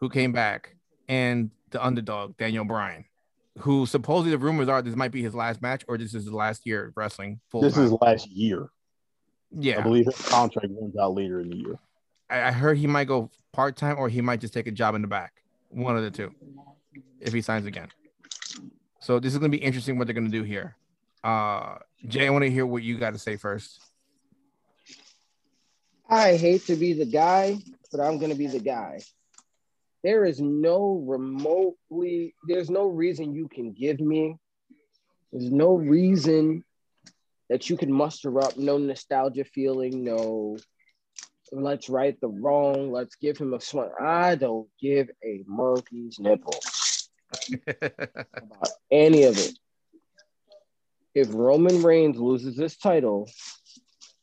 who came back, and the underdog, Daniel Bryan, who supposedly the rumors are this might be his last match or this is the last year of wrestling. Full this time. is last year. Yeah. I believe his contract runs out later in the year. I heard he might go part-time or he might just take a job in the back. One of the two. If he signs again. So this is going to be interesting what they're going to do here. Uh, Jay, I want to hear what you got to say first. I hate to be the guy, but I'm going to be the guy. There is no remotely... There's no reason you can give me. There's no reason that you can muster up. No nostalgia feeling, no let's right the wrong, let's give him a swing. I don't give a monkey's nipple about any of it. If Roman Reigns loses this title,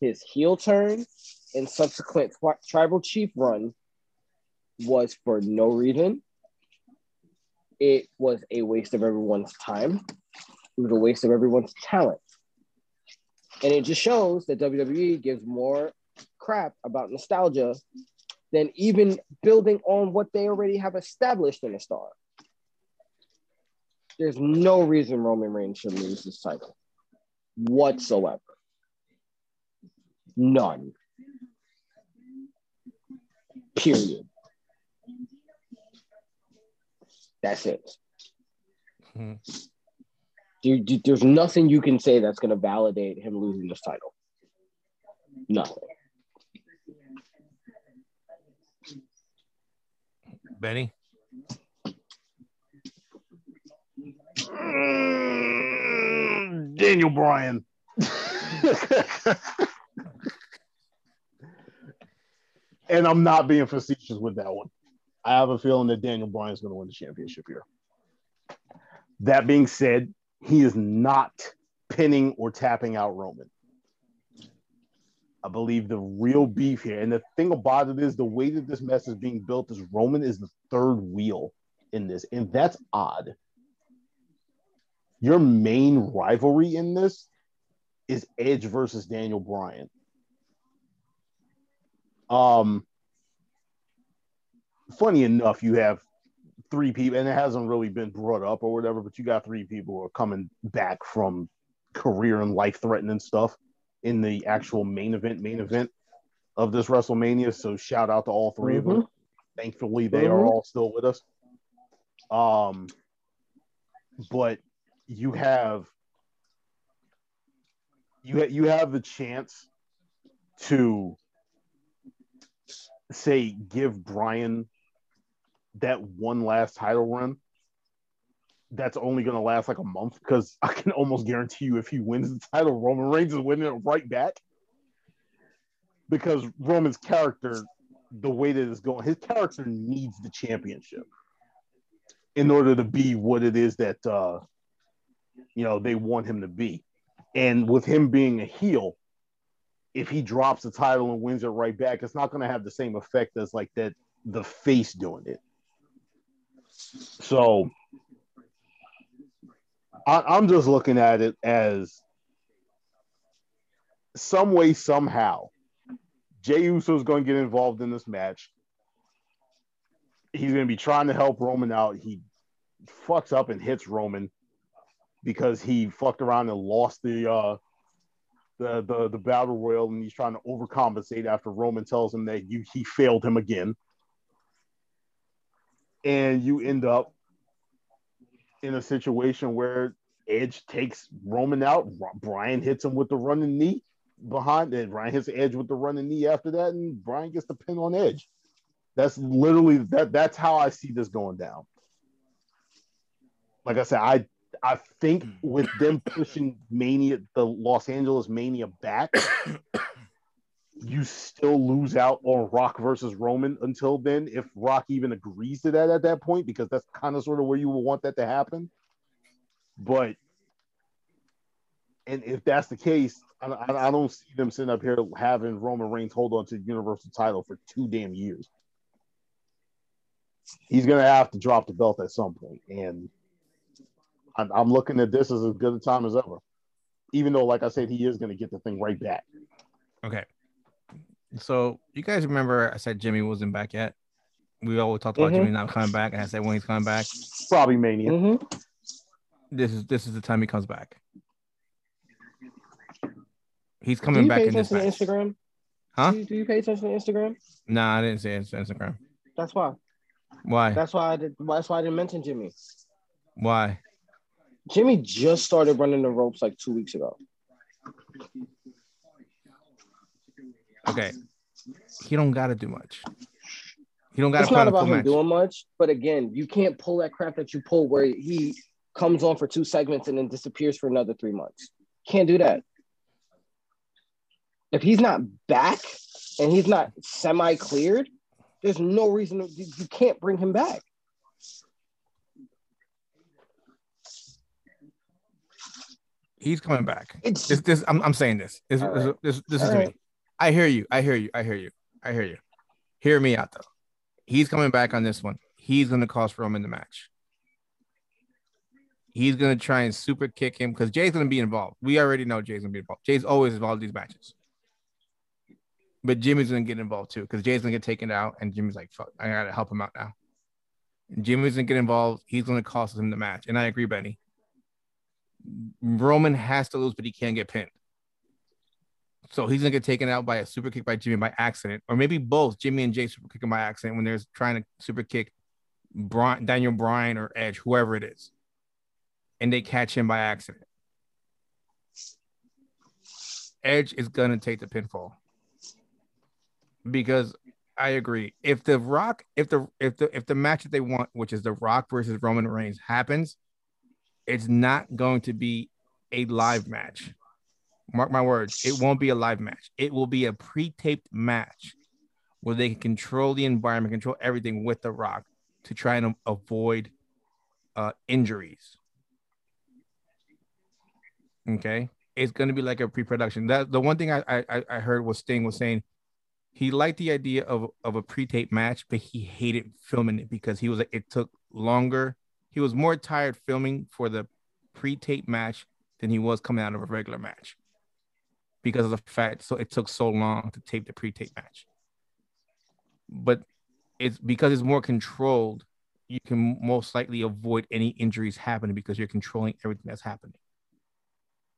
his heel turn and subsequent tri- tribal chief run was for no reason. It was a waste of everyone's time. It was a waste of everyone's talent. And it just shows that W W E gives more crap about nostalgia than even building on what they already have established in a star. There's no reason Roman Reigns should lose this title whatsoever. None. Period. That's it. Mm-hmm. Dude, dude, there's nothing you can say that's going to validate him losing this title. Nothing. Benny? Mm, Daniel Bryan. And I'm not being facetious with that one. I have a feeling that Daniel Bryan's going to win the championship here. That being said, he is not pinning or tapping out Roman. I believe the real beef here, and the thing about it is the way that this mess is being built is Roman is the third wheel in this, and that's odd. Your main rivalry in this is Edge versus Daniel Bryan. Um, funny enough, you have three people, and it hasn't really been brought up or whatever, but you got three people who are coming back from career and life-threatening stuff in the actual main event, main event of this WrestleMania. So shout out to all three mm-hmm. of them. Thankfully, they mm-hmm. are all still with us. Um, but you have you ha- you have the chance to say give Bryan that one last title run that's only going to last like a month, because I can almost guarantee you if he wins the title, Roman Reigns is winning it right back, because Roman's character, the way that it's going, his character needs the championship in order to be what it is that uh, you know they want him to be. And with him being a heel, if he drops the title and wins it right back, it's not going to have the same effect as like that the face doing it. So I, I'm just looking at it as some way, somehow, Jey Uso is going to get involved in this match. He's going to be trying to help Roman out. He fucks up and hits Roman because he fucked around and lost the uh, the, the the battle royal, and he's trying to overcompensate after Roman tells him that you, he failed him again. And you end up in a situation where Edge takes Roman out, Bryan hits him with the running knee behind it, Bryan hits Edge with the running knee after that, and Bryan gets the pin on Edge. That's literally, that. that's how I see this going down. Like I said, I, I think with them pushing Mania, the Los Angeles Mania back, you still lose out on Rock versus Roman until then, if Rock even agrees to that at that point, because that's kind of sort of where you will want that to happen. But, and if that's the case, I, I, I don't see them sitting up here having Roman Reigns hold on to the Universal title for two damn years. He's going to have to drop the belt at some point. And I'm, I'm looking at this as as good a time as ever, even though, like I said, he is going to get the thing right back. Okay. So you guys remember I said Jimmy wasn't back yet. We all talked about mm-hmm. Jimmy not coming back, and I said when he's coming back, probably Mania. Mm-hmm. This is this is the time he comes back. He's coming back in this match. Do you pay attention to Instagram? Huh? Do you, do you pay attention to Instagram? Nah, I didn't say Instagram. That's why. Why? That's why I did. That's why I didn't mention Jimmy. Why? Jimmy just started running the ropes like two weeks ago. Okay, he don't gotta do much. He don't gotta. It's not about him doing much, but again, you can't pull that crap that you pull where he comes on for two segments and then disappears for another three months. Can't do that. if he's not back and he's not semi-cleared, there's no reason you can't bring him back. He's coming back. It's this, this I'm, I'm saying this. This, right. this, this, this is right. me. I hear you. I hear you. I hear you. I hear you. Hear me out though. He's coming back on this one. He's going to cost Roman the match. He's going to try and super kick him because Jay's going to be involved. We already know Jay's going to be involved. Jay's always involved in these matches. But Jimmy's going to get involved too because Jay's going to get taken out and Jimmy's like, fuck, I got to help him out now. Jimmy's going to get involved. He's going to cost him the match. And I agree, Benny. Roman has to lose, but he can't get pinned. So he's going to get taken out by a super kick by Jimmy by accident, or maybe both Jimmy and Jay super kick him by accident when they're trying to super kick Brian, Daniel Bryan or Edge, whoever it is. And they catch him by accident. Edge is going to take the pinfall. Because I agree. If the Rock, if the if the if the match that they want, which is the Rock versus Roman Reigns, happens, it's not going to be a live match. Mark my words, it won't be a live match. It will be a pre-taped match where they can control the environment, control everything with The Rock to try and avoid uh, injuries. Okay? It's going to be like a pre-production. That, the one thing I, I, I heard was Sting was saying he liked the idea of, of a pre-taped match, but he hated filming it because he was like, it took longer. He was more tired filming for the pre-tape match than he was coming out of a regular match because of the fact so it took so long to tape the pre-tape match. But it's because it's more controlled, you can most likely avoid any injuries happening because you're controlling everything that's happening.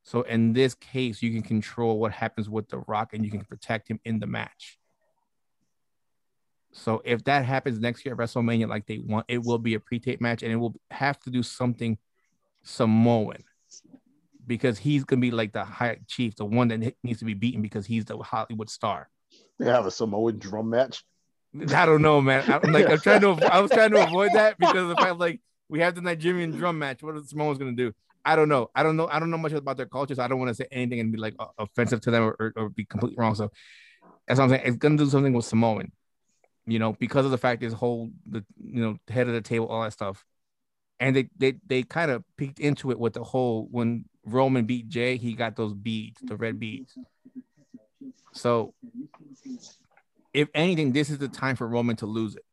So in this case, you can control what happens with The Rock and you can protect him in the match. So if that happens next year at WrestleMania like they want, it will be a pre-tape match and it will have to do something Samoan because he's going to be like the high chief, the one that needs to be beaten because he's the Hollywood star. They have a Samoan drum match? I don't know, man. I'm like, I'm trying to, I was trying to avoid that because of the fact, like, we have the Nigerian drum match. What is Samoans going to do? I don't know. I don't know. I don't know much about their culture, so I don't want to say anything and be like uh, offensive to them or, or, or be completely wrong. So that's what I'm saying. It's going to do something with Samoan. You know, because of the fact this whole, the you know, head of the table, all that stuff. And they they they kind of peeked into it with the whole, when Roman beat Jay, he got those beads, the red beads. So, if anything, this is the time for Roman to lose it.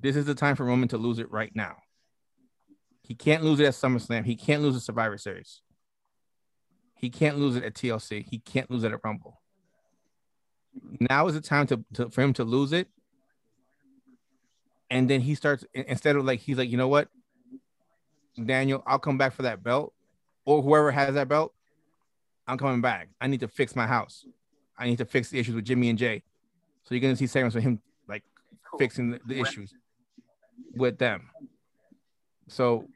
This is the time for Roman to lose it right now. He can't lose it at SummerSlam. He can't lose the Survivor Series. He can't lose it at T L C. He can't lose it at Rumble. Now is the time to, to for him to lose it. And then he starts, instead of like, he's like, you know what, Daniel, I'll come back for that belt, or whoever has that belt, I'm coming back. I need to fix my house. I need to fix the issues with Jimmy and Jay. So you're going to see segments with him like fixing the, the issues with them. So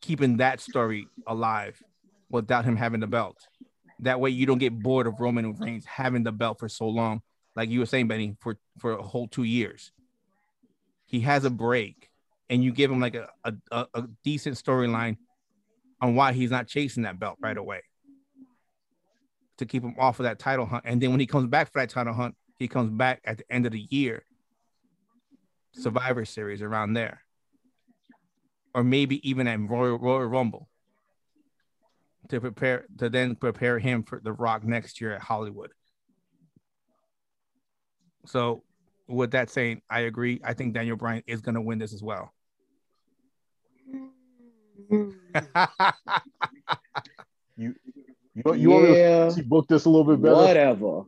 keeping that story alive without him having the belt. That way you don't get bored of Roman Reigns having the belt for so long. Like you were saying, Benny, for, for a whole two years. He has a break, and you give him like a, a, a decent storyline on why he's not chasing that belt right away to keep him off of that title hunt. And then when he comes back for that title hunt, he comes back at the end of the year, Survivor Series around there. Or maybe even at Royal, Royal Rumble. To prepare to then prepare him for The Rock next year at Hollywood. So, with that saying, I agree. I think Daniel Bryan is going to win this as well. you you you yeah. want me to book this a little bit better? Whatever.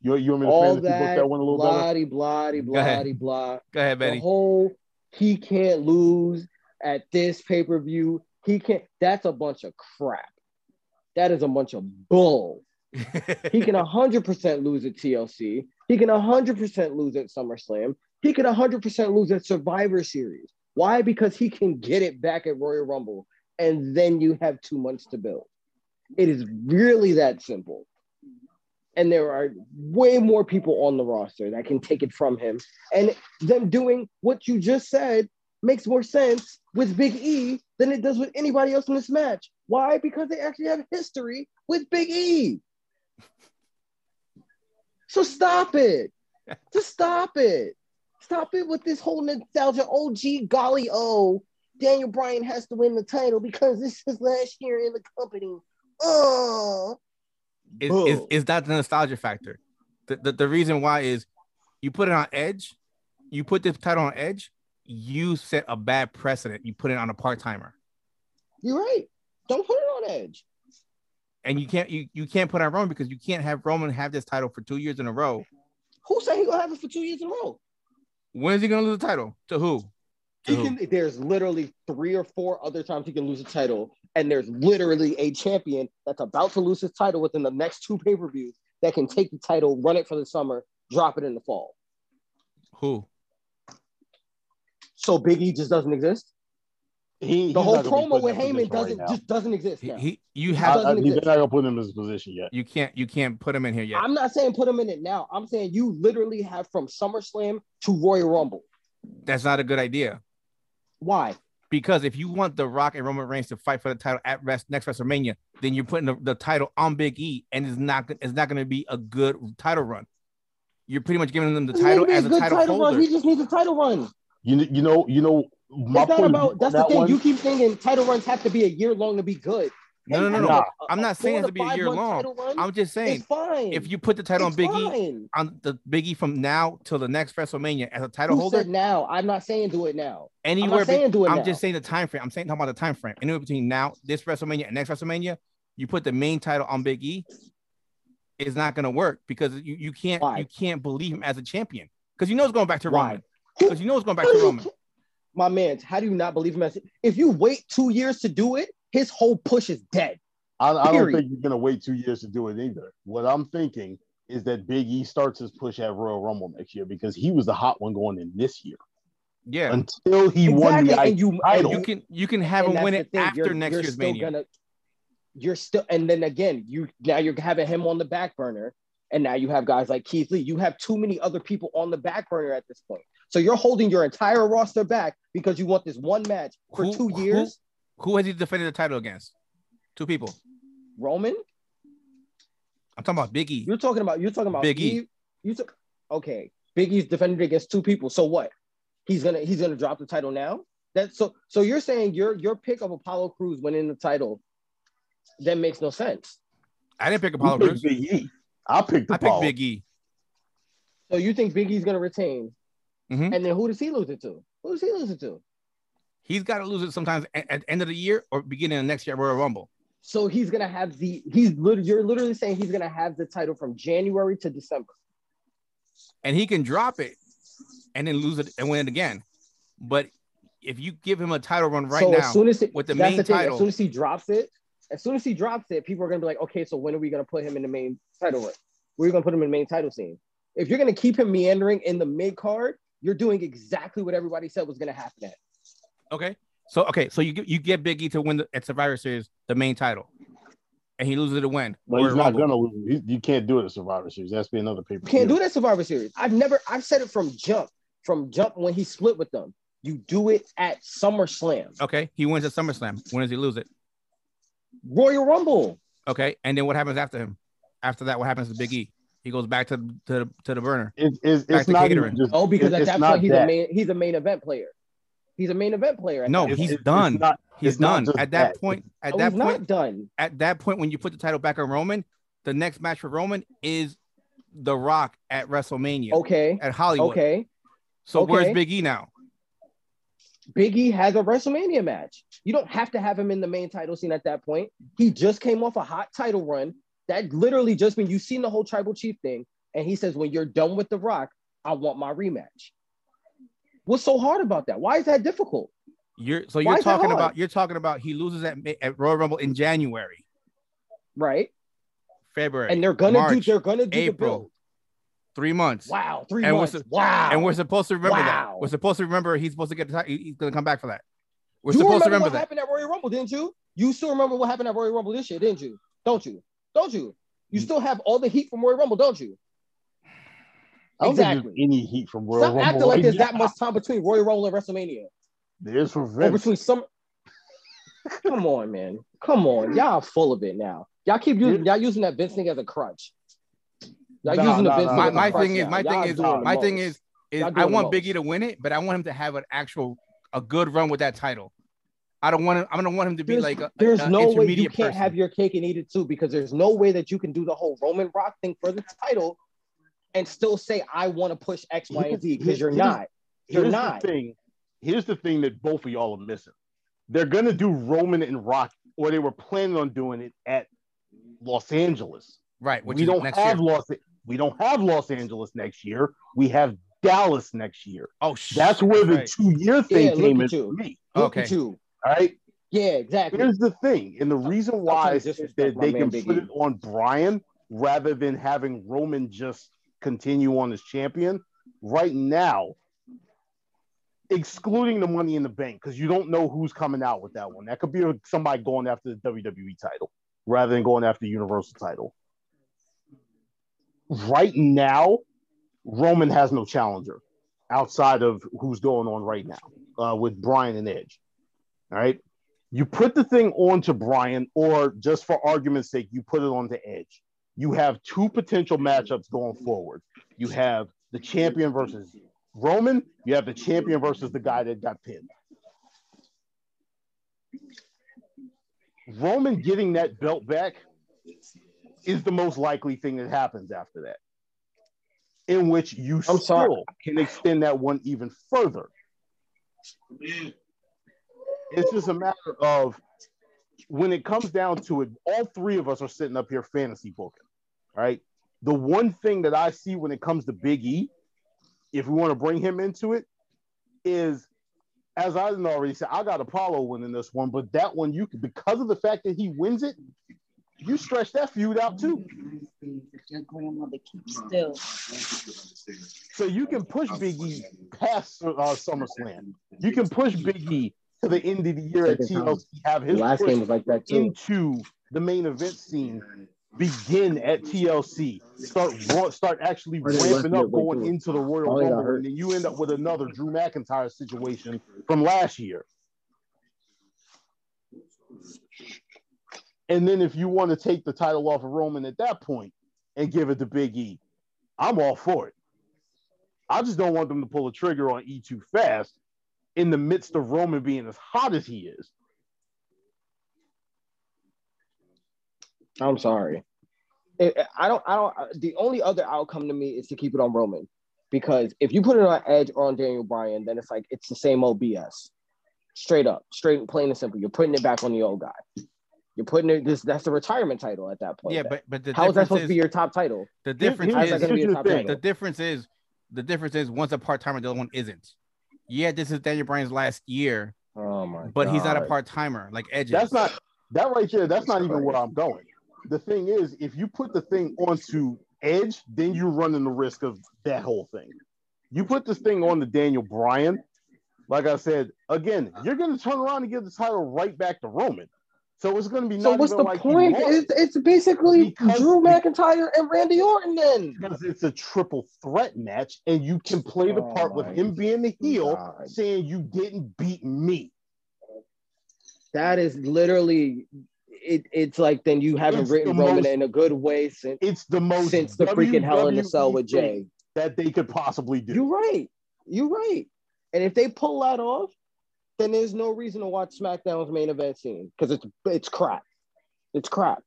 You you want me to All that, book that one a little blah, better? Blah blah blah blah blah. Go ahead, Betty. The whole he can't lose at this pay per view. He can't. That's a bunch of crap. That is a bunch of bull. He can one hundred percent lose at T L C. He can one hundred percent lose at SummerSlam. He can one hundred percent lose at Survivor Series. Why? Because he can get it back at Royal Rumble, and then you have two months to build. It is really that simple. And there are way more people on the roster that can take it from him. And them doing what you just said makes more sense with Big E than it does with anybody else in this match. Why? Because they actually have history with Big E. So stop it. Just stop it. Stop it with this whole nostalgia. Oh, gee, golly, oh, Daniel Bryan has to win the title because this is last year in the company. Oh. Is, is, is that the nostalgia factor? The, the, the reason why is you put it on Edge. You put this title on Edge. You set a bad precedent. You put it on a part-timer. You're right. Don't put it on Edge. And you can't you, you can't put on Roman because you can't have Roman have this title for two years in a row. Who said he's going to have it for two years in a row? When is he going to lose the title? To who? To who? Can, there's literally three or four other times he can lose a title, and there's literally a champion that's about to lose his title within the next two pay-per-views that can take the title, run it for the summer, drop it in the fall. Who? So Big E just doesn't exist? He, the whole promo with Heyman doesn't right just doesn't exist. Now. He, he, you have I, I, you're not gonna put him in this position yet. You can't you can't put him in here yet. I'm not saying put him in it now. I'm saying you literally have from SummerSlam to Royal Rumble. That's not a good idea. Why? Because if you want The Rock and Roman Reigns to fight for the title at rest, next WrestleMania, then you're putting the, the title on Big E, and it's not it's not going to be a good title run. You're pretty much giving them the title as a, a title, title holder. Run. He just needs a title run. You you know you know. My it's not about that's that the thing one, you keep thinking title runs have to be a year long to be good. No, and, no, no, no. I'm not saying to be a year long. I'm just saying fine. If you put the title it's on Big fine. E on the Big E from now till the next WrestleMania as a title Who holder. Said now I'm not saying do it now. Anywhere I'm, not saying do it I'm now. Just saying the time frame. I'm saying talking about the time frame. Anywhere between now, this WrestleMania and next WrestleMania, you put the main title on Big E, it's not gonna work because you, you can't Why? you can't believe him as a champion. Because you know it's going back to Why? Roman. Because you know it's going back to Roman. My man, how do you not believe him? As, if you wait two years to do it, his whole push is dead. I, I don't think you're going to wait two years to do it either. What I'm thinking is that Big E starts his push at Royal Rumble next year because he was the hot one going in this year. Yeah. Until he exactly. won the and you, title. You can, you can have and him win it thing. after you're, next you're year's Mania. Gonna, you're still, and then again, you now you're having him on the back burner, and now you have guys like Keith Lee. You have too many other people on the back burner at this point. So you're holding your entire roster back because you want this one match for who, two years. Who, who has he defended the title against? Two people. Roman. I'm talking about Big E. You're talking about you're talking about Big E. e. You took okay. Big E's defended against two people. So what? He's gonna he's gonna drop the title now. That's so so you're saying your your pick of Apollo Crews winning the title that makes no sense. I didn't pick Apollo Crews. Big E. I picked I Apollo. picked Big E. So you think Big E's gonna retain? Mm-hmm. And then who does he lose it to? Who does he lose it to? He's got to lose it sometimes at, at the end of the year or beginning of next year at Royal Rumble. So he's gonna have the he's literally you're literally saying he's gonna have the title from January to December, and he can drop it and then lose it and win it again. But if you give him a title run right so now, as soon as it, with the main the thing, title, as soon as he drops it, as soon as he drops it, people are gonna be like, okay, so when are we gonna put him in the main title run? We're gonna put him in the main title scene. If you're gonna keep him meandering in the mid card. You're doing exactly what everybody said was going to happen at. Okay. So, okay. So you, you get Big E to win the, at Survivor Series, the main title. And he loses it to win. Well, he's not going to lose. You can't do it at Survivor Series. That's be another paper. Can't do it at Survivor Series. I've never, I've said it from jump, from jump when he split with them. You do it at SummerSlam. Okay. He wins at SummerSlam. When does he lose it? Royal Rumble. Okay. And then what happens after him? After that, what happens to Big E? He goes back to to to the burner. It, it, it's not catering. Just, oh, because it, at that point he's that. a main he's a main event player. He's a main event player. No, he's it, done. Not, he's done at that, that point. At oh, that point, not done. At that point, when you put the title back on Roman, the next match for Roman is The Rock at WrestleMania. Okay, at Hollywood. Okay, so okay. where's Big E now? Big E has a WrestleMania match. You don't have to have him in the main title scene at that point. He just came off a hot title run. That literally just means you've seen the whole tribal chief thing. And he says, when you're done with The Rock, I want my rematch. What's so hard about that? Why is that difficult? You're so you're talking about you're talking about he loses at, at Royal Rumble in January. Right. February. And they're gonna March, do they're gonna do April, the build. Three months. Wow, three and months. We're, wow. And we're supposed to remember wow. that. We're supposed to remember he's supposed to get the he's gonna come back for that. We're you supposed remember to remember what that. happened at Royal Rumble, didn't you? You still remember what happened at Royal Rumble this year, didn't you? Don't you? Don't you? You still have all the heat from Royal Rumble, don't you? I don't exactly. think there's any heat from Royal Stop Rumble. Stop acting like there's that much time between Royal Rumble and WrestleMania. There's for Vince. Between some. Come on, man. Come on, y'all full of it now. Y'all keep using y'all using that Vince thing as a crutch. Y'all nah, using nah, the Vince nah, thing my, as a crutch. Thing is, my thing is, my thing is, is I want Big E to win it, but I want him to have an actual a good run with that title. I don't want him. I don't want him to be there's, like a there's a, no way you can't person. Have your cake and eat it too, because there's no way that you can do the whole Roman Rock thing for the title and still say I want to push X, Y, and Z, because you're not. You're here's not. The thing. Here's the thing that both of y'all are missing. They're gonna do Roman and Rock, or they were planning on doing it at Los Angeles. Right. Which we don't next have year. Los. We don't have Los Angeles next year. We have Dallas next year. Oh, shit. That's where the right. two-year thing yeah, came in for me. Look okay. At you. All right. Yeah, exactly. Here's the thing, and the reason why is that they can put it on Bryan rather than having Roman just continue on as champion right now, excluding the Money in the Bank, because you don't know who's coming out with that one. That could be somebody going after the W W E title rather than going after the Universal title. Right now, Roman has no challenger outside of who's going on right now uh, with Bryan and Edge. All right, you put the thing on to Bryan, or just for argument's sake, you put it on to Edge. You have two potential matchups going forward. You have the champion versus Roman. You have the champion versus the guy that got pinned. Roman getting that belt back is the most likely thing that happens after that, in which you I'm still sorry. can extend that one even further. It's just a matter of, when it comes down to it, all three of us are sitting up here fantasy booking, right? The one thing that I see when it comes to Big E, if we want to bring him into it, is, as I already said, I got Apollo winning this one, but that one, you can, because of the fact that he wins it, you stretch that feud out too. Your grandmother keeps still. So you can push Big E past uh, SummerSlam. You can push Big E to the end of the year at T L C, have his last game was like that too. Into the main event scene, begin at T L C, start start actually ramping up going into the Royal Rumble, and then you end up with another Drew McIntyre situation from last year. And then if you want to take the title off of Roman at that point and give it to Big E, I'm all for it. I just don't want them to pull the trigger on E too fast, in the midst of Roman being as hot as he is. I'm sorry. I don't, I don't, the only other outcome to me is to keep it on Roman, because if you put it on Edge or on Daniel Bryan, then it's like, it's the same old B S. Straight up, straight, plain and simple. You're putting it back on the old guy. You're putting it, this, that's the retirement title at that point. Yeah, but, but the how is that supposed is, to be your top title? The difference is, is be your top title? the difference is, the difference is one's a part-timer, the other one isn't. Yeah, this is Daniel Bryan's last year. Oh my but God. He's not a part-timer like Edge. That's not that right here. That's not even where I'm going. The thing is, if you put the thing onto Edge, then you're running the risk of that whole thing. You put this thing on to Daniel Bryan, like I said, again, you're gonna turn around and give the title right back to Roman. So it's gonna be not so. What's the like point? It's, it's basically because Drew McIntyre and Randy Orton then. Because it's a triple threat match, and you can play the part oh with him being the heel, God. saying you didn't beat me. That is literally it. It's like then you haven't it's written Roman most, in a good way since it's the most since the w- freaking w- Hell in a Cell with Jay that they could possibly do. You're right. You're right. And if they pull that off, then there's no reason to watch SmackDown's main event scene, because it's it's crap. It's crap.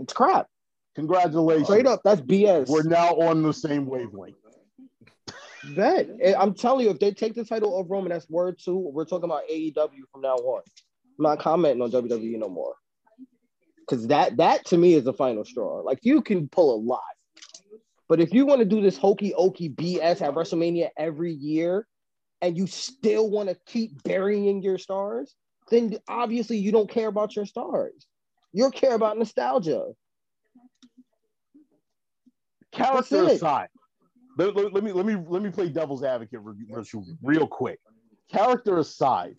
It's crap. Congratulations. Straight up, that's B S. We're now on the same wavelength. Bet. I'm telling you, if they take the title of Roman, that's word two. We're talking about A E W from now on. I'm not commenting on W W E no more. Because that, that, to me, is the final straw. Like, you can pull a lot. But if you want to do this hokey-okey B S at WrestleMania every year, and you still want to keep burying your stars, then obviously you don't care about your stars. You care about nostalgia. Character aside, let, let, let me let me let me play devil's advocate real quick. Character aside,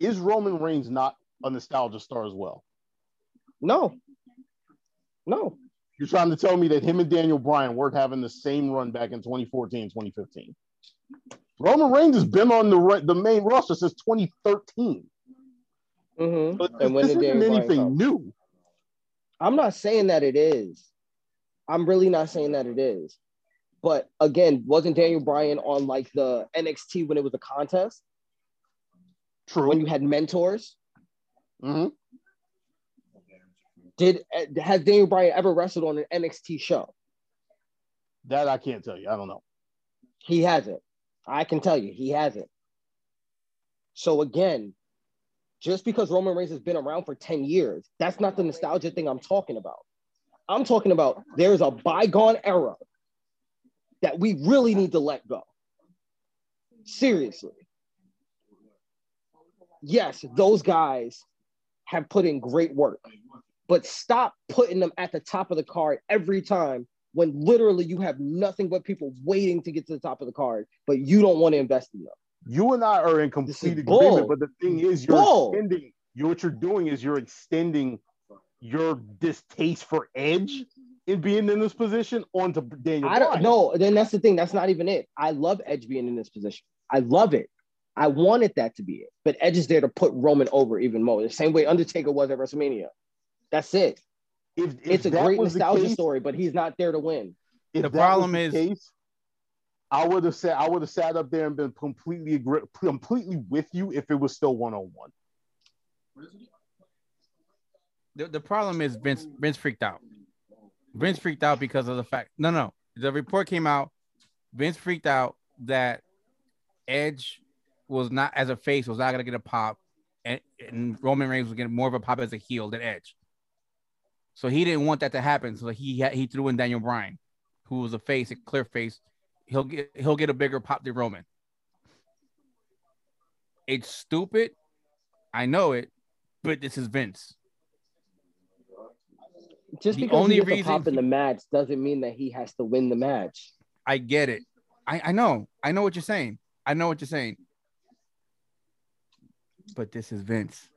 is Roman Reigns not a nostalgia star as well? No. No. You're trying to tell me that him and Daniel Bryan weren't having the same run back in twenty fourteen, twenty fifteen. Roman Reigns has been on the the main roster since twenty thirteen. Mm-hmm. But and this, when this isn't anything new. I'm not saying that it is. I'm really not saying that it is. But again, wasn't Daniel Bryan on like the N X T when it was a contest? True. When you had mentors? Mm-hmm. Did has Daniel Bryan ever wrestled on an N X T show? That I can't tell you. I don't know. He hasn't. I can tell you, he hasn't. So again, just because Roman Reigns has been around for ten years, that's not the nostalgia thing I'm talking about. I'm talking about there's a bygone era that we really need to let go. Seriously. Yes, those guys have put in great work, but stop putting them at the top of the card every time when literally you have nothing but people waiting to get to the top of the card, but you don't want to invest in them. You and I are in complete agreement, but the thing is, you're bull. extending. You, what you're doing is you're extending your distaste for Edge in being in this position onto Daniel Bryan. I don't know. Then that's the thing. That's not even it. I love Edge being in this position. I love it. I wanted that to be it. But Edge is there to put Roman over even more. The same way Undertaker was at WrestleMania. That's it. If, if it's a great nostalgia case, story, but he's not there to win. If the problem is, the case, I would have said I would have sat up there and been completely agree, completely with you if it was still one on one. The the problem is Vince Vince freaked out. Vince freaked out because of the fact. No, no, the report came out. Vince freaked out that Edge was not as a face was not gonna get a pop, and, and Roman Reigns was getting more of a pop as a heel than Edge. So he didn't want that to happen. So he he threw in Daniel Bryan, who was a face, a clear face. He'll get he'll get a bigger pop than Roman. It's stupid, I know it, but this is Vince. Just the because only he gets a pop in the match doesn't mean that he has to win the match. I get it. I, I know. I know what you're saying. I know what you're saying. But this is Vince.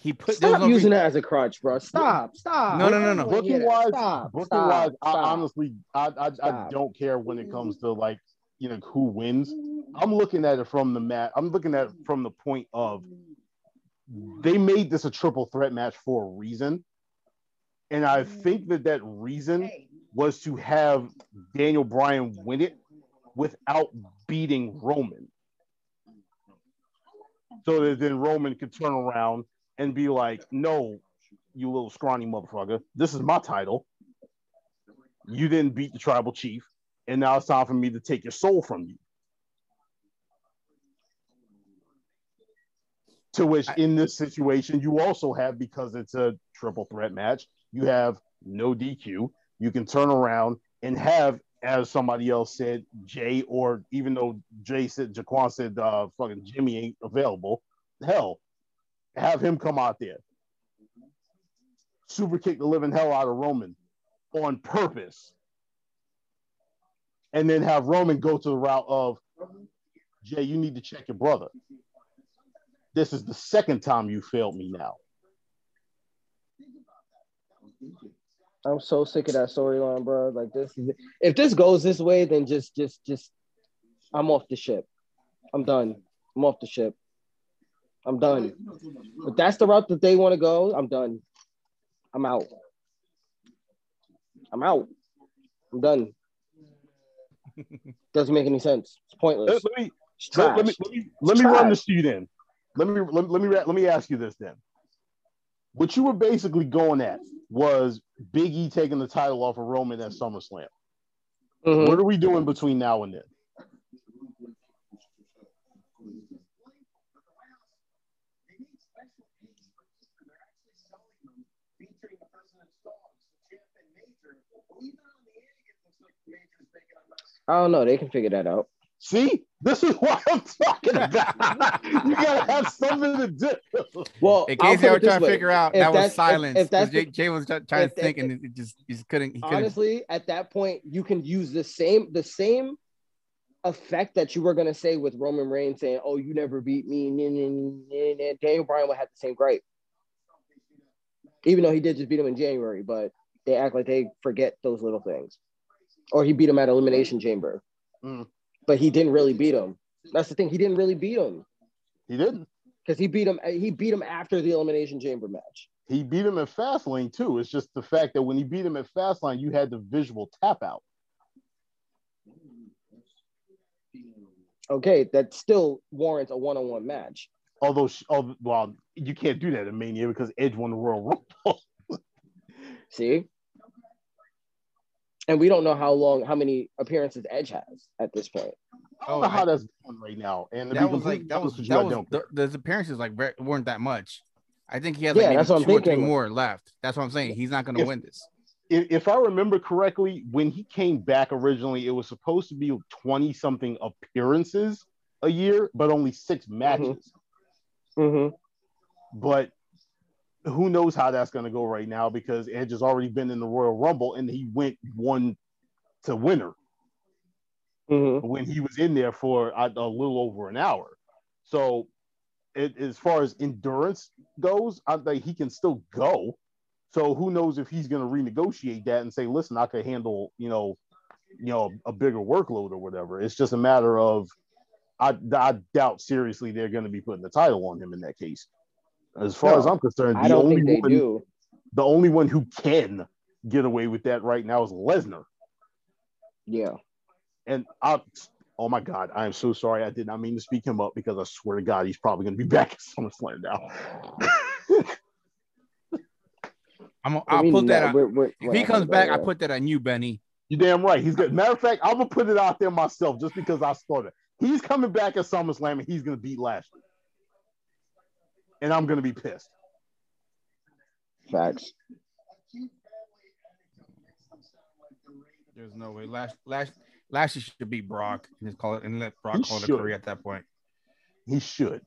He put stop no using that as a crutch, bro. Stop, stop. No, no, no, no. Booking wise, stop, booking stop, wise, stop. I honestly, I, I, I don't care when it comes to like, you know, who wins. I'm looking at it from the mat. I'm looking at it from the point of they made this a triple threat match for a reason, and I think that that reason was to have Daniel Bryan win it without beating Roman, so that then Roman could turn around and be like, no, you little scrawny motherfucker. This is my title. You didn't beat the tribal chief. And now it's time for me to take your soul from you. To which, I, in this situation, you also have, because it's a triple threat match, you have no D Q. You can turn around and have, as somebody else said, Jay, or even though Jay said, Jaquan said, uh, fucking Jimmy ain't available. Hell, have him come out there, super kick the living hell out of Roman on purpose, and then have Roman go to the route of, Jay, you need to check your brother. This is the second time you failed me now. I'm so sick of that storyline, bro. Like this, is if this goes this way, then just, just, just, I'm off the ship. I'm done. I'm off the ship. I'm done. But that's the route that they want to go. I'm done. I'm out. I'm out. I'm done. Doesn't make any sense. It's pointless. Let me let, let me let me, let me run this to you then. Let me let, let me let me ask you this then. What you were basically going at was Big E taking the title off of Roman at SummerSlam. Mm-hmm. What are we doing between now and then? I don't know. They can figure that out. See, this is what I'm talking about. You gotta have something to do. Well, in case they were trying to figure out, that was silence. If, if that's Jay, Jay was trying to think, and it just he just couldn't. He honestly, couldn't. At that point, you can use the same the same effect that you were gonna say with Roman Reigns saying, "Oh, you never beat me." And Daniel Bryan would have the same gripe, even though he did just beat him in January. But they act like they forget those little things. Or he beat him at Elimination Chamber. Mm. But he didn't really beat him. That's the thing. He didn't really beat him. He didn't. Because he beat him, he beat him after the Elimination Chamber match. He beat him at Fastlane too. It's just the fact that when he beat him at Fastlane, you had the visual tap out. Okay, that still warrants a one-on-one match. Although, she, oh, well, you can't do that in Mania because Edge won the Royal Rumble. See? And we don't know how long, how many appearances Edge has at this point. I don't oh, know how I, that's going right now. And that was like that was that was the, those appearances like weren't that much. I think he has like yeah, maybe two thinking. or three more left. That's what I'm saying. He's not going to win this. If, if I remember correctly, when he came back originally, it was supposed to be twenty something appearances a year, but only six matches. Mm-hmm. Mm-hmm. But who knows how that's going to go right now because Edge has already been in the Royal Rumble and he went one to winner mm-hmm. when he was in there for a, a little over an hour. So it, as far as endurance goes, I think he can still go. So who knows if he's going to renegotiate that and say, listen, I could handle, you know, you know, a bigger workload or whatever. It's just a matter of, I, I doubt seriously they're going to be putting the title on him in that case. As far no, as I'm concerned, the only one, do. the only one who can get away with that right now is Lesnar. Yeah. And I, oh my God, I am so sorry. I did not mean to speak him up because I swear to God, he's probably going to be back at SummerSlam now. I'm a, I'll mean, put that no, out. We're, we're, if he comes back, I put that on you, Benny. You're damn right. He's good. Matter of fact, I'm going to put it out there myself just because I started. He's coming back at SummerSlam and he's going to beat Lashley. And I'm going to be pissed. Facts. There's no way. Lash, Lash, Lashley should beat Brock and just call it and let Brock he call should. it a career at that point. He should.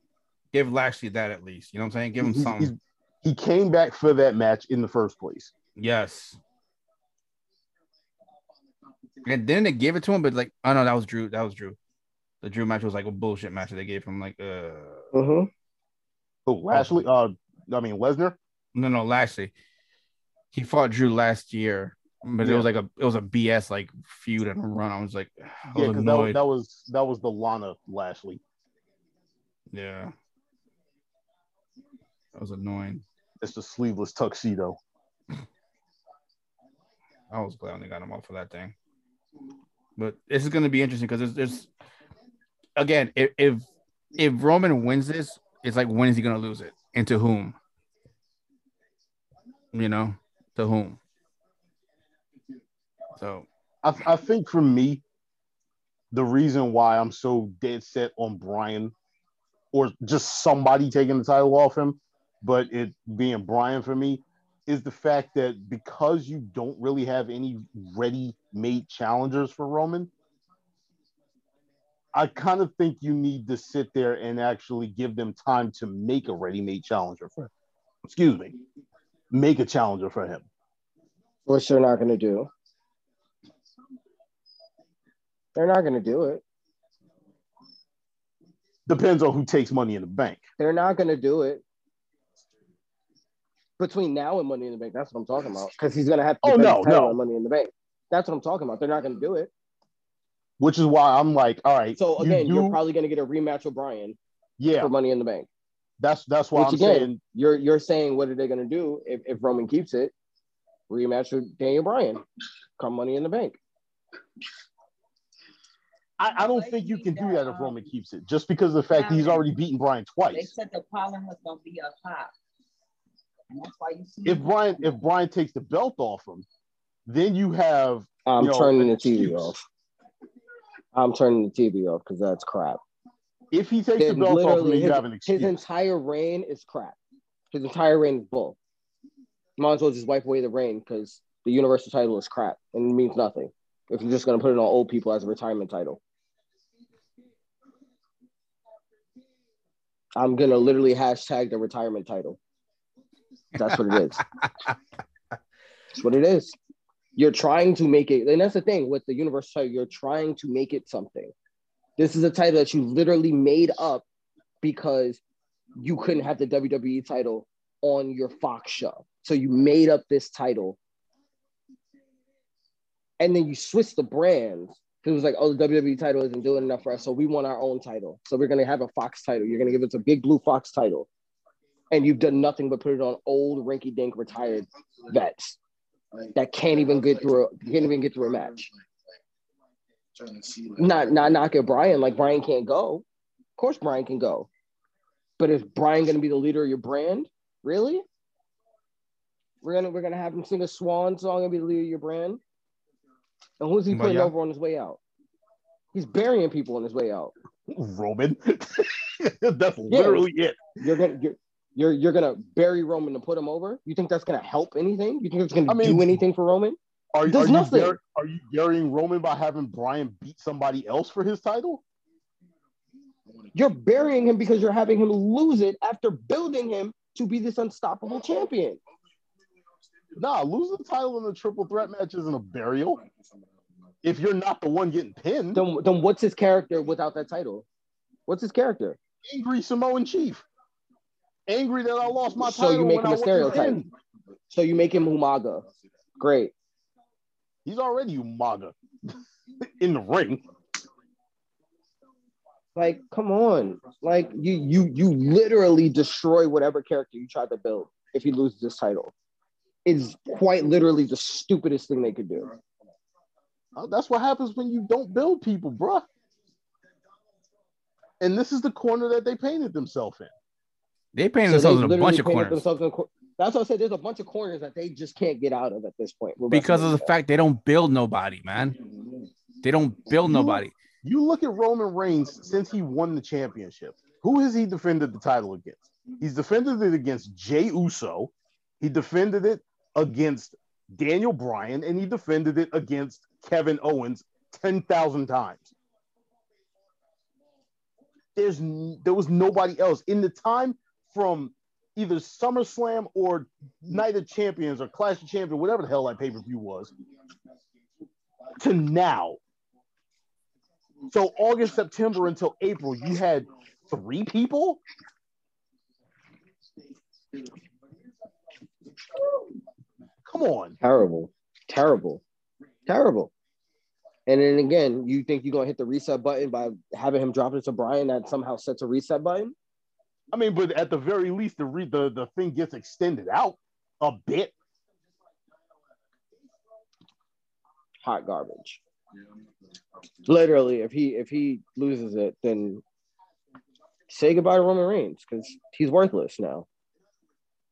Give Lashley that at least. You know what I'm saying? Give him he, something. He came back for that match in the first place. Yes. And then they gave it to him, but like, oh no, that was Drew. That was Drew. The Drew match was like a bullshit match that they gave him. Like, uh. Uh-huh. Oh, Lashley? Uh, I mean Lesnar? No, no, Lashley. He fought Drew last year, but yeah. it was like a it was a B S like feud and run. I was like, I yeah, because that, that was that was the Lana Lashley. Yeah, that was annoying. It's the sleeveless tuxedo. I was glad they got him off for that thing, but this is going to be interesting because there's, there's again if, if if Roman wins this. It's like, when is he going to lose it? And to whom? You know, to whom? So I, I think for me, the reason why I'm so dead set on Bryan or just somebody taking the title off him, but it being Bryan for me, is the fact that because you don't really have any ready-made challengers for Roman, I kind of think you need to sit there and actually give them time to make a ready-made challenger for him. Excuse me. Make a challenger for him. Which they're not going to do. They're not going to do it. Depends on who takes Money in the Bank. They're not going to do it. Between now and Money in the Bank, that's what I'm talking about. Because he's going to have to oh, no, no. Money in the Bank. That's what I'm talking about. They're not going to do it. Which is why I'm like, all right. So again, you do, you're probably gonna get a rematch with Bryan, yeah, for Money in the Bank. That's that's why Which I'm again, saying you're you're saying what are they gonna do if, if Roman keeps it? Rematch with Daniel Bryan, come Money in the Bank. I, I don't think you can do that if Roman keeps it, just because of the fact that he's already beaten Bryan twice. They said the problem was gonna be up top, and that's why you see. If Bryan if Bryan takes the belt off him, then you have. I'm you know, turning the T V off. I'm turning the T V off because that's crap. If he takes then the belt off, you his, have an excuse. His entire reign is crap. His entire reign is bull. Might as well just wipe away the reign because the universal title is crap and it means nothing. If you're just going to put it on old people as a retirement title. I'm going to literally hashtag the retirement title. That's what it is. That's what it is. You're trying to make it, and that's the thing with the universal title, you're trying to make it something. This is a title that you literally made up because you couldn't have the W W E title on your Fox show. So you made up this title. And then you switched the brands. It was like, oh, the W W E title isn't doing enough for us, so we want our own title. So we're going to have a Fox title. You're going to give it a big blue Fox title. and you've done nothing but put it on old rinky-dink retired vets that can't even get through. A, can't even get through a match. Not not knock at Brian. Like Brian can't go. Of course Brian can go, but is Brian going to be the leader of your brand? Really? We're gonna we're gonna have him sing a swan song and be the leader of your brand. And who's he putting yeah. over on his way out? He's burying people on his way out. Roman. That's yeah. literally it. You're gonna you're, you're you're gonna bury Roman to put him over. You think that's gonna help anything? You think it's gonna I mean, do anything for Roman? Are, There's are nothing. You bury, are you burying Roman by having Brian beat somebody else for his title? You're burying him because you're having him lose it after building him to be this unstoppable champion. Nah, losing the title in the triple threat match isn't a burial. If you're not the one getting pinned, then, then what's his character without that title? What's his character? Angry Samoan Chief. Angry that I lost my title. So you make him I a stereotype. So you make him Umaga. Great. He's already Umaga in the ring. Like, come on. Like, you you you literally destroy whatever character you tried to build if he loses this title. It's quite literally the stupidest thing they could do. Oh, that's what happens when you don't build people, bruh. And this is the corner that they painted themselves in. They painted so themselves they in a bunch of corners. In cor- that's what I said. There's a bunch of corners that they just can't get out of at this point. Because of the that. fact they don't build nobody, man. They don't build you, nobody. You look at Roman Reigns since he won the championship. Who has he defended the title against? He's defended it against Jey Uso. He defended it against Daniel Bryan, and he defended it against Kevin Owens ten thousand times. There's there was nobody else in the time from either SummerSlam or Night of Champions or Clash of Champions, whatever the hell that pay-per-view was, to now. So August, September until April, you had three people? Come on. Terrible. Terrible. Terrible. And then again, you think you're going to hit the reset button by having him drop it to Brian that somehow sets a reset button? I mean, but at the very least, the re- the, the thing gets extended out a bit. Hot garbage. Literally, if he if he loses it, then say goodbye to Roman Reigns because he's worthless now.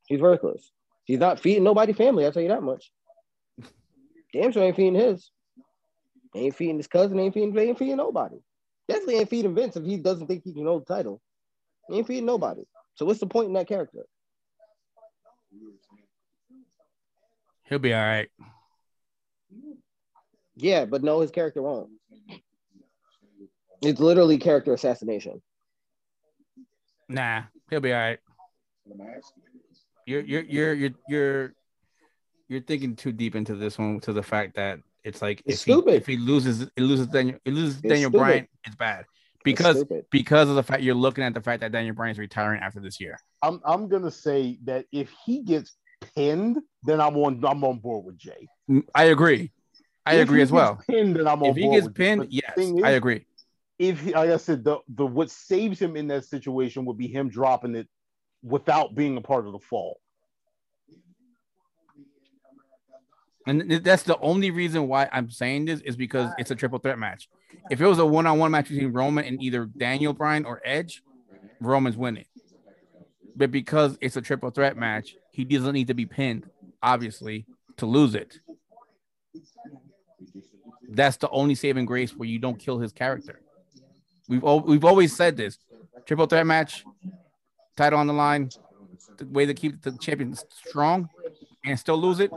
He's worthless. He's not feeding nobody family, I'll tell you that much. Damn sure ain't feeding his. Ain't feeding his cousin, ain't feeding, ain't feeding nobody. Definitely ain't feeding Vince if he doesn't think he can hold the title. He ain't feeding nobody. So what's the point in that character? He'll be all right. Yeah, but no, his character won't. It's literally character assassination. Nah, he'll be all right. You're you're you're you're you're you're thinking too deep into this one to the fact that it's like it's if, stupid. He, if he loses it loses Daniel it loses it's Daniel stupid. Bryan, it's bad. Because it's because of the fact you're looking at the fact that Daniel Bryan's retiring after this year. I'm I'm gonna say that if he gets pinned, then I'm on I'm on board with Jay. I agree. I if agree as well. Pinned, then I'm on if he board gets with pinned, yes, is, I agree. If he, like I said, the, the what saves him in that situation would be him dropping it without being a part of the fall. And that's the only reason why I'm saying this is because it's a triple threat match. If it was a one-on-one match between Roman and either Daniel Bryan or Edge, Roman's winning. But because it's a triple threat match, he doesn't need to be pinned, obviously, to lose it. That's the only saving grace where you don't kill his character. We've al- we've always said this. Triple threat match, title on the line, the way to keep the champion strong and still lose it,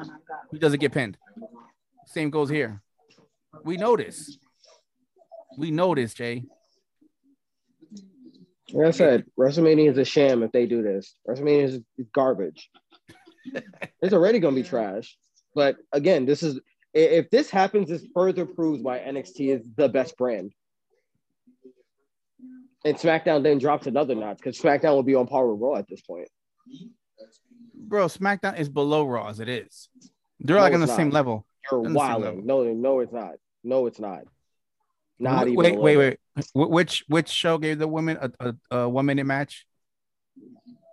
he doesn't get pinned. Same goes here. We know this. We know this, Jay. Like I said, WrestleMania is a sham if they do this. WrestleMania is garbage. It's already going to be trash. But again, this is if this happens, this further proves why N X T is the best brand. And SmackDown then drops another notch because SmackDown will be on par with Raw at this point. Bro, SmackDown is below Raw as it is. They're no, like on the not. same level. You're wilding. No, no, it's not. No, it's not. Not wait, even. Wait, wait, wait. Which which show gave the women a, a, a one minute match?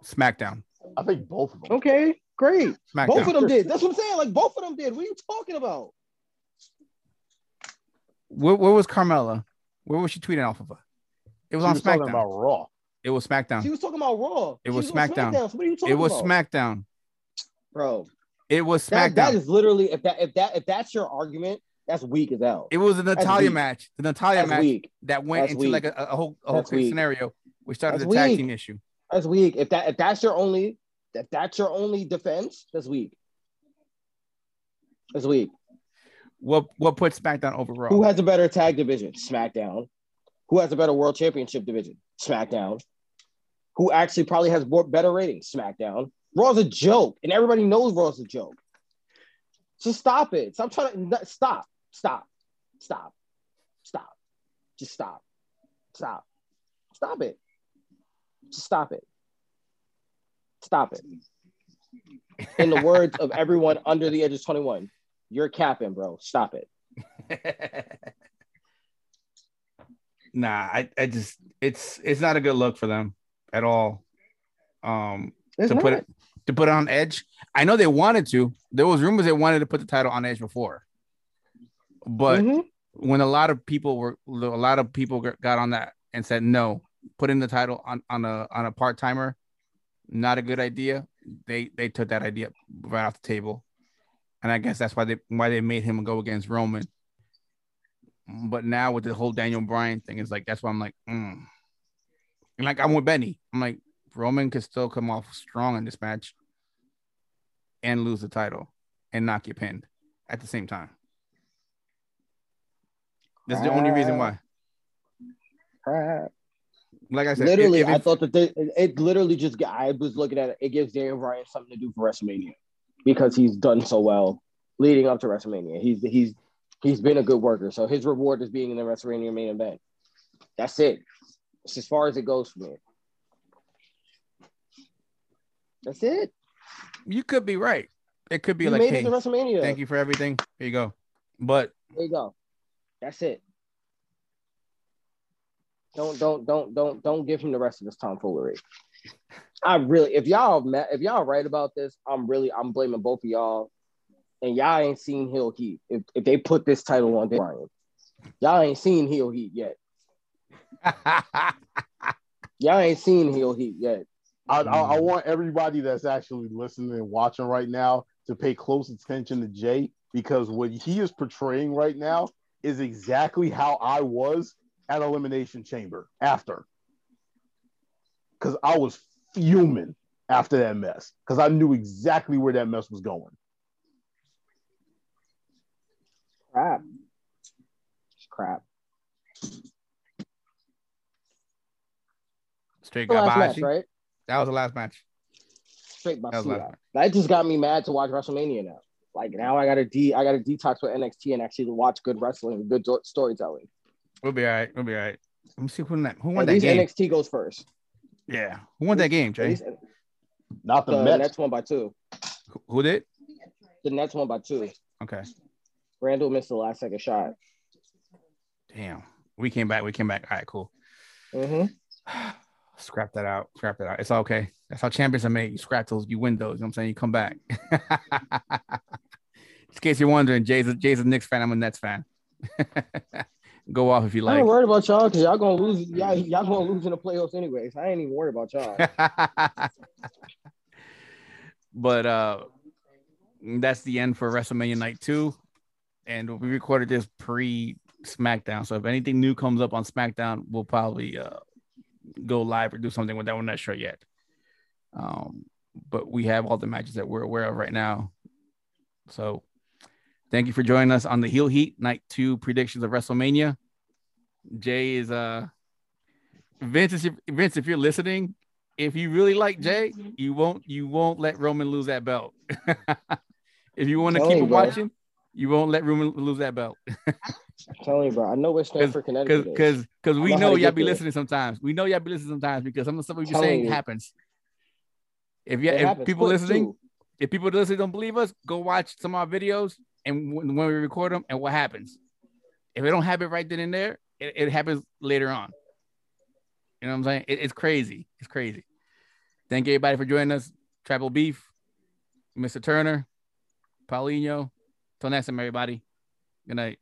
SmackDown. I think both of them. Okay, great. Smackdown. Both of them did. That's what I'm saying. Like, both of them did. What are you talking about? Where, where was Carmella? Where was she tweeting off of her? It was she on was SmackDown. Talking about Raw. It was SmackDown. She was talking about Raw. It was, was SmackDown. SmackDown. So what are you talking about? It was about? SmackDown. Bro. It was SmackDown. That, that is literally if that if that if that's your argument, that's weak as hell. It was a Natalya match. The Natalya that's match weak. That went that's into weak. Like a, a whole a whole scenario, which started that's the tag weak. Team issue. That's weak. If that if that's your only if that's your only defense, that's weak. That's weak. What what puts SmackDown over Raw? Who has a better tag division? SmackDown. Who has a better World Championship division? SmackDown. Who actually probably has more, better ratings? SmackDown. Raw's a joke, and everybody knows Raw's a joke. So stop it. Stop trying to stop, stop, stop, stop. Just stop, stop, stop it. Just stop it. Stop it. In the words of everyone under the age of twenty-one. You're capping, bro. Stop it. Nah, I, I just it's it's not a good look for them at all. Um, it's to not. put it to put it on Edge. I know they wanted to. There was rumors they wanted to put the title on Edge before, but mm-hmm. when a lot of people were a lot of people got on that and said no, putting the title on on a on a part timer, not a good idea. They they took that idea right off the table. And I guess that's why they why they made him go against Roman. But now with the whole Daniel Bryan thing, it's like that's why I'm like, mm. And like I'm with Benny. I'm like, Roman could still come off strong in this match and lose the title and not get pinned at the same time. That's the uh, only reason why. Uh, like I said, literally, if, if I thought that they, it literally just I was looking at it. It gives Daniel Bryan something to do for WrestleMania. Because he's done so well leading up to WrestleMania. He's he's he's been a good worker. So his reward is being in the WrestleMania main event. That's it. It's as far as it goes for me. That's it. You could be right. It could be he like, hey, WrestleMania. Thank you for everything. Here you go. But there you go. That's it. Don't don't don't don't don't give him the rest of this tomfoolery. I really, if y'all if y'all right about this, I'm really I'm blaming both of y'all, and y'all ain't seen heel heat. If if they put this title on Daniel, y'all ain't seen heel heat yet. Y'all ain't seen heel heat yet. I, I I want everybody that's actually listening and watching right now to pay close attention to Jey, because what he is portraying right now is exactly how I was at Elimination Chamber after. Because I was fuming after that mess. Because I knew exactly where that mess was going. Crap. Crap. Straight guy match, right? That was the last match. Straight by that, match. That just got me mad to watch WrestleMania now. Like now I got to de- I got to detox with N X T and actually watch good wrestling, good do- storytelling. We'll be all right. We'll be all right. Let me see who won that. Who won that game? N X T goes first. Yeah, who won that game, Jey? Not the, the Mets. Nets won by two. Who did? The Nets won by two. Okay. Randall missed the last second shot. Damn, we came back. We came back. All right, cool. Mm-hmm. Scrap that out. Scrap that out. It's all okay. That's how champions are made. You scrap those. You win those. You know what I'm saying? You come back. In case you're wondering, Jay's a, Jay's a Knicks fan. I'm a Nets fan. Go off if you like. I ain't worried about y'all because y'all gonna lose. Y'all, y'all gonna lose in the playoffs anyways. I ain't even worried about y'all. But uh, that's the end for WrestleMania Night Two, and we recorded this pre-SmackDown. So if anything new comes up on SmackDown, we'll probably uh, go live or do something with that. We're not sure yet. Um, but we have all the matches that we're aware of right now. So. Thank you for joining us on the Heel Heat Night Two predictions of WrestleMania. Jey is uh Vince. Vince, if you're listening, if you really like Jey, you won't you won't let Roman lose that belt. If you want to keep him watching, you won't let Roman lose that belt. I'm telling you, bro. I know what's going for Connecticut. Because because we know, know y'all be there. listening sometimes. We know y'all be listening sometimes because some of the stuff we be saying you. happens. If yeah, if happens. people Put listening, two. if people listening don't believe us, go watch some of our videos. And when we record them, and what happens? If we don't have it right then and there, it, it happens later on. You know what I'm saying? It, it's crazy. It's crazy. Thank everybody for joining us. Tribal Beef, Mister Turner, Paulinho. Till next time, everybody. Good night.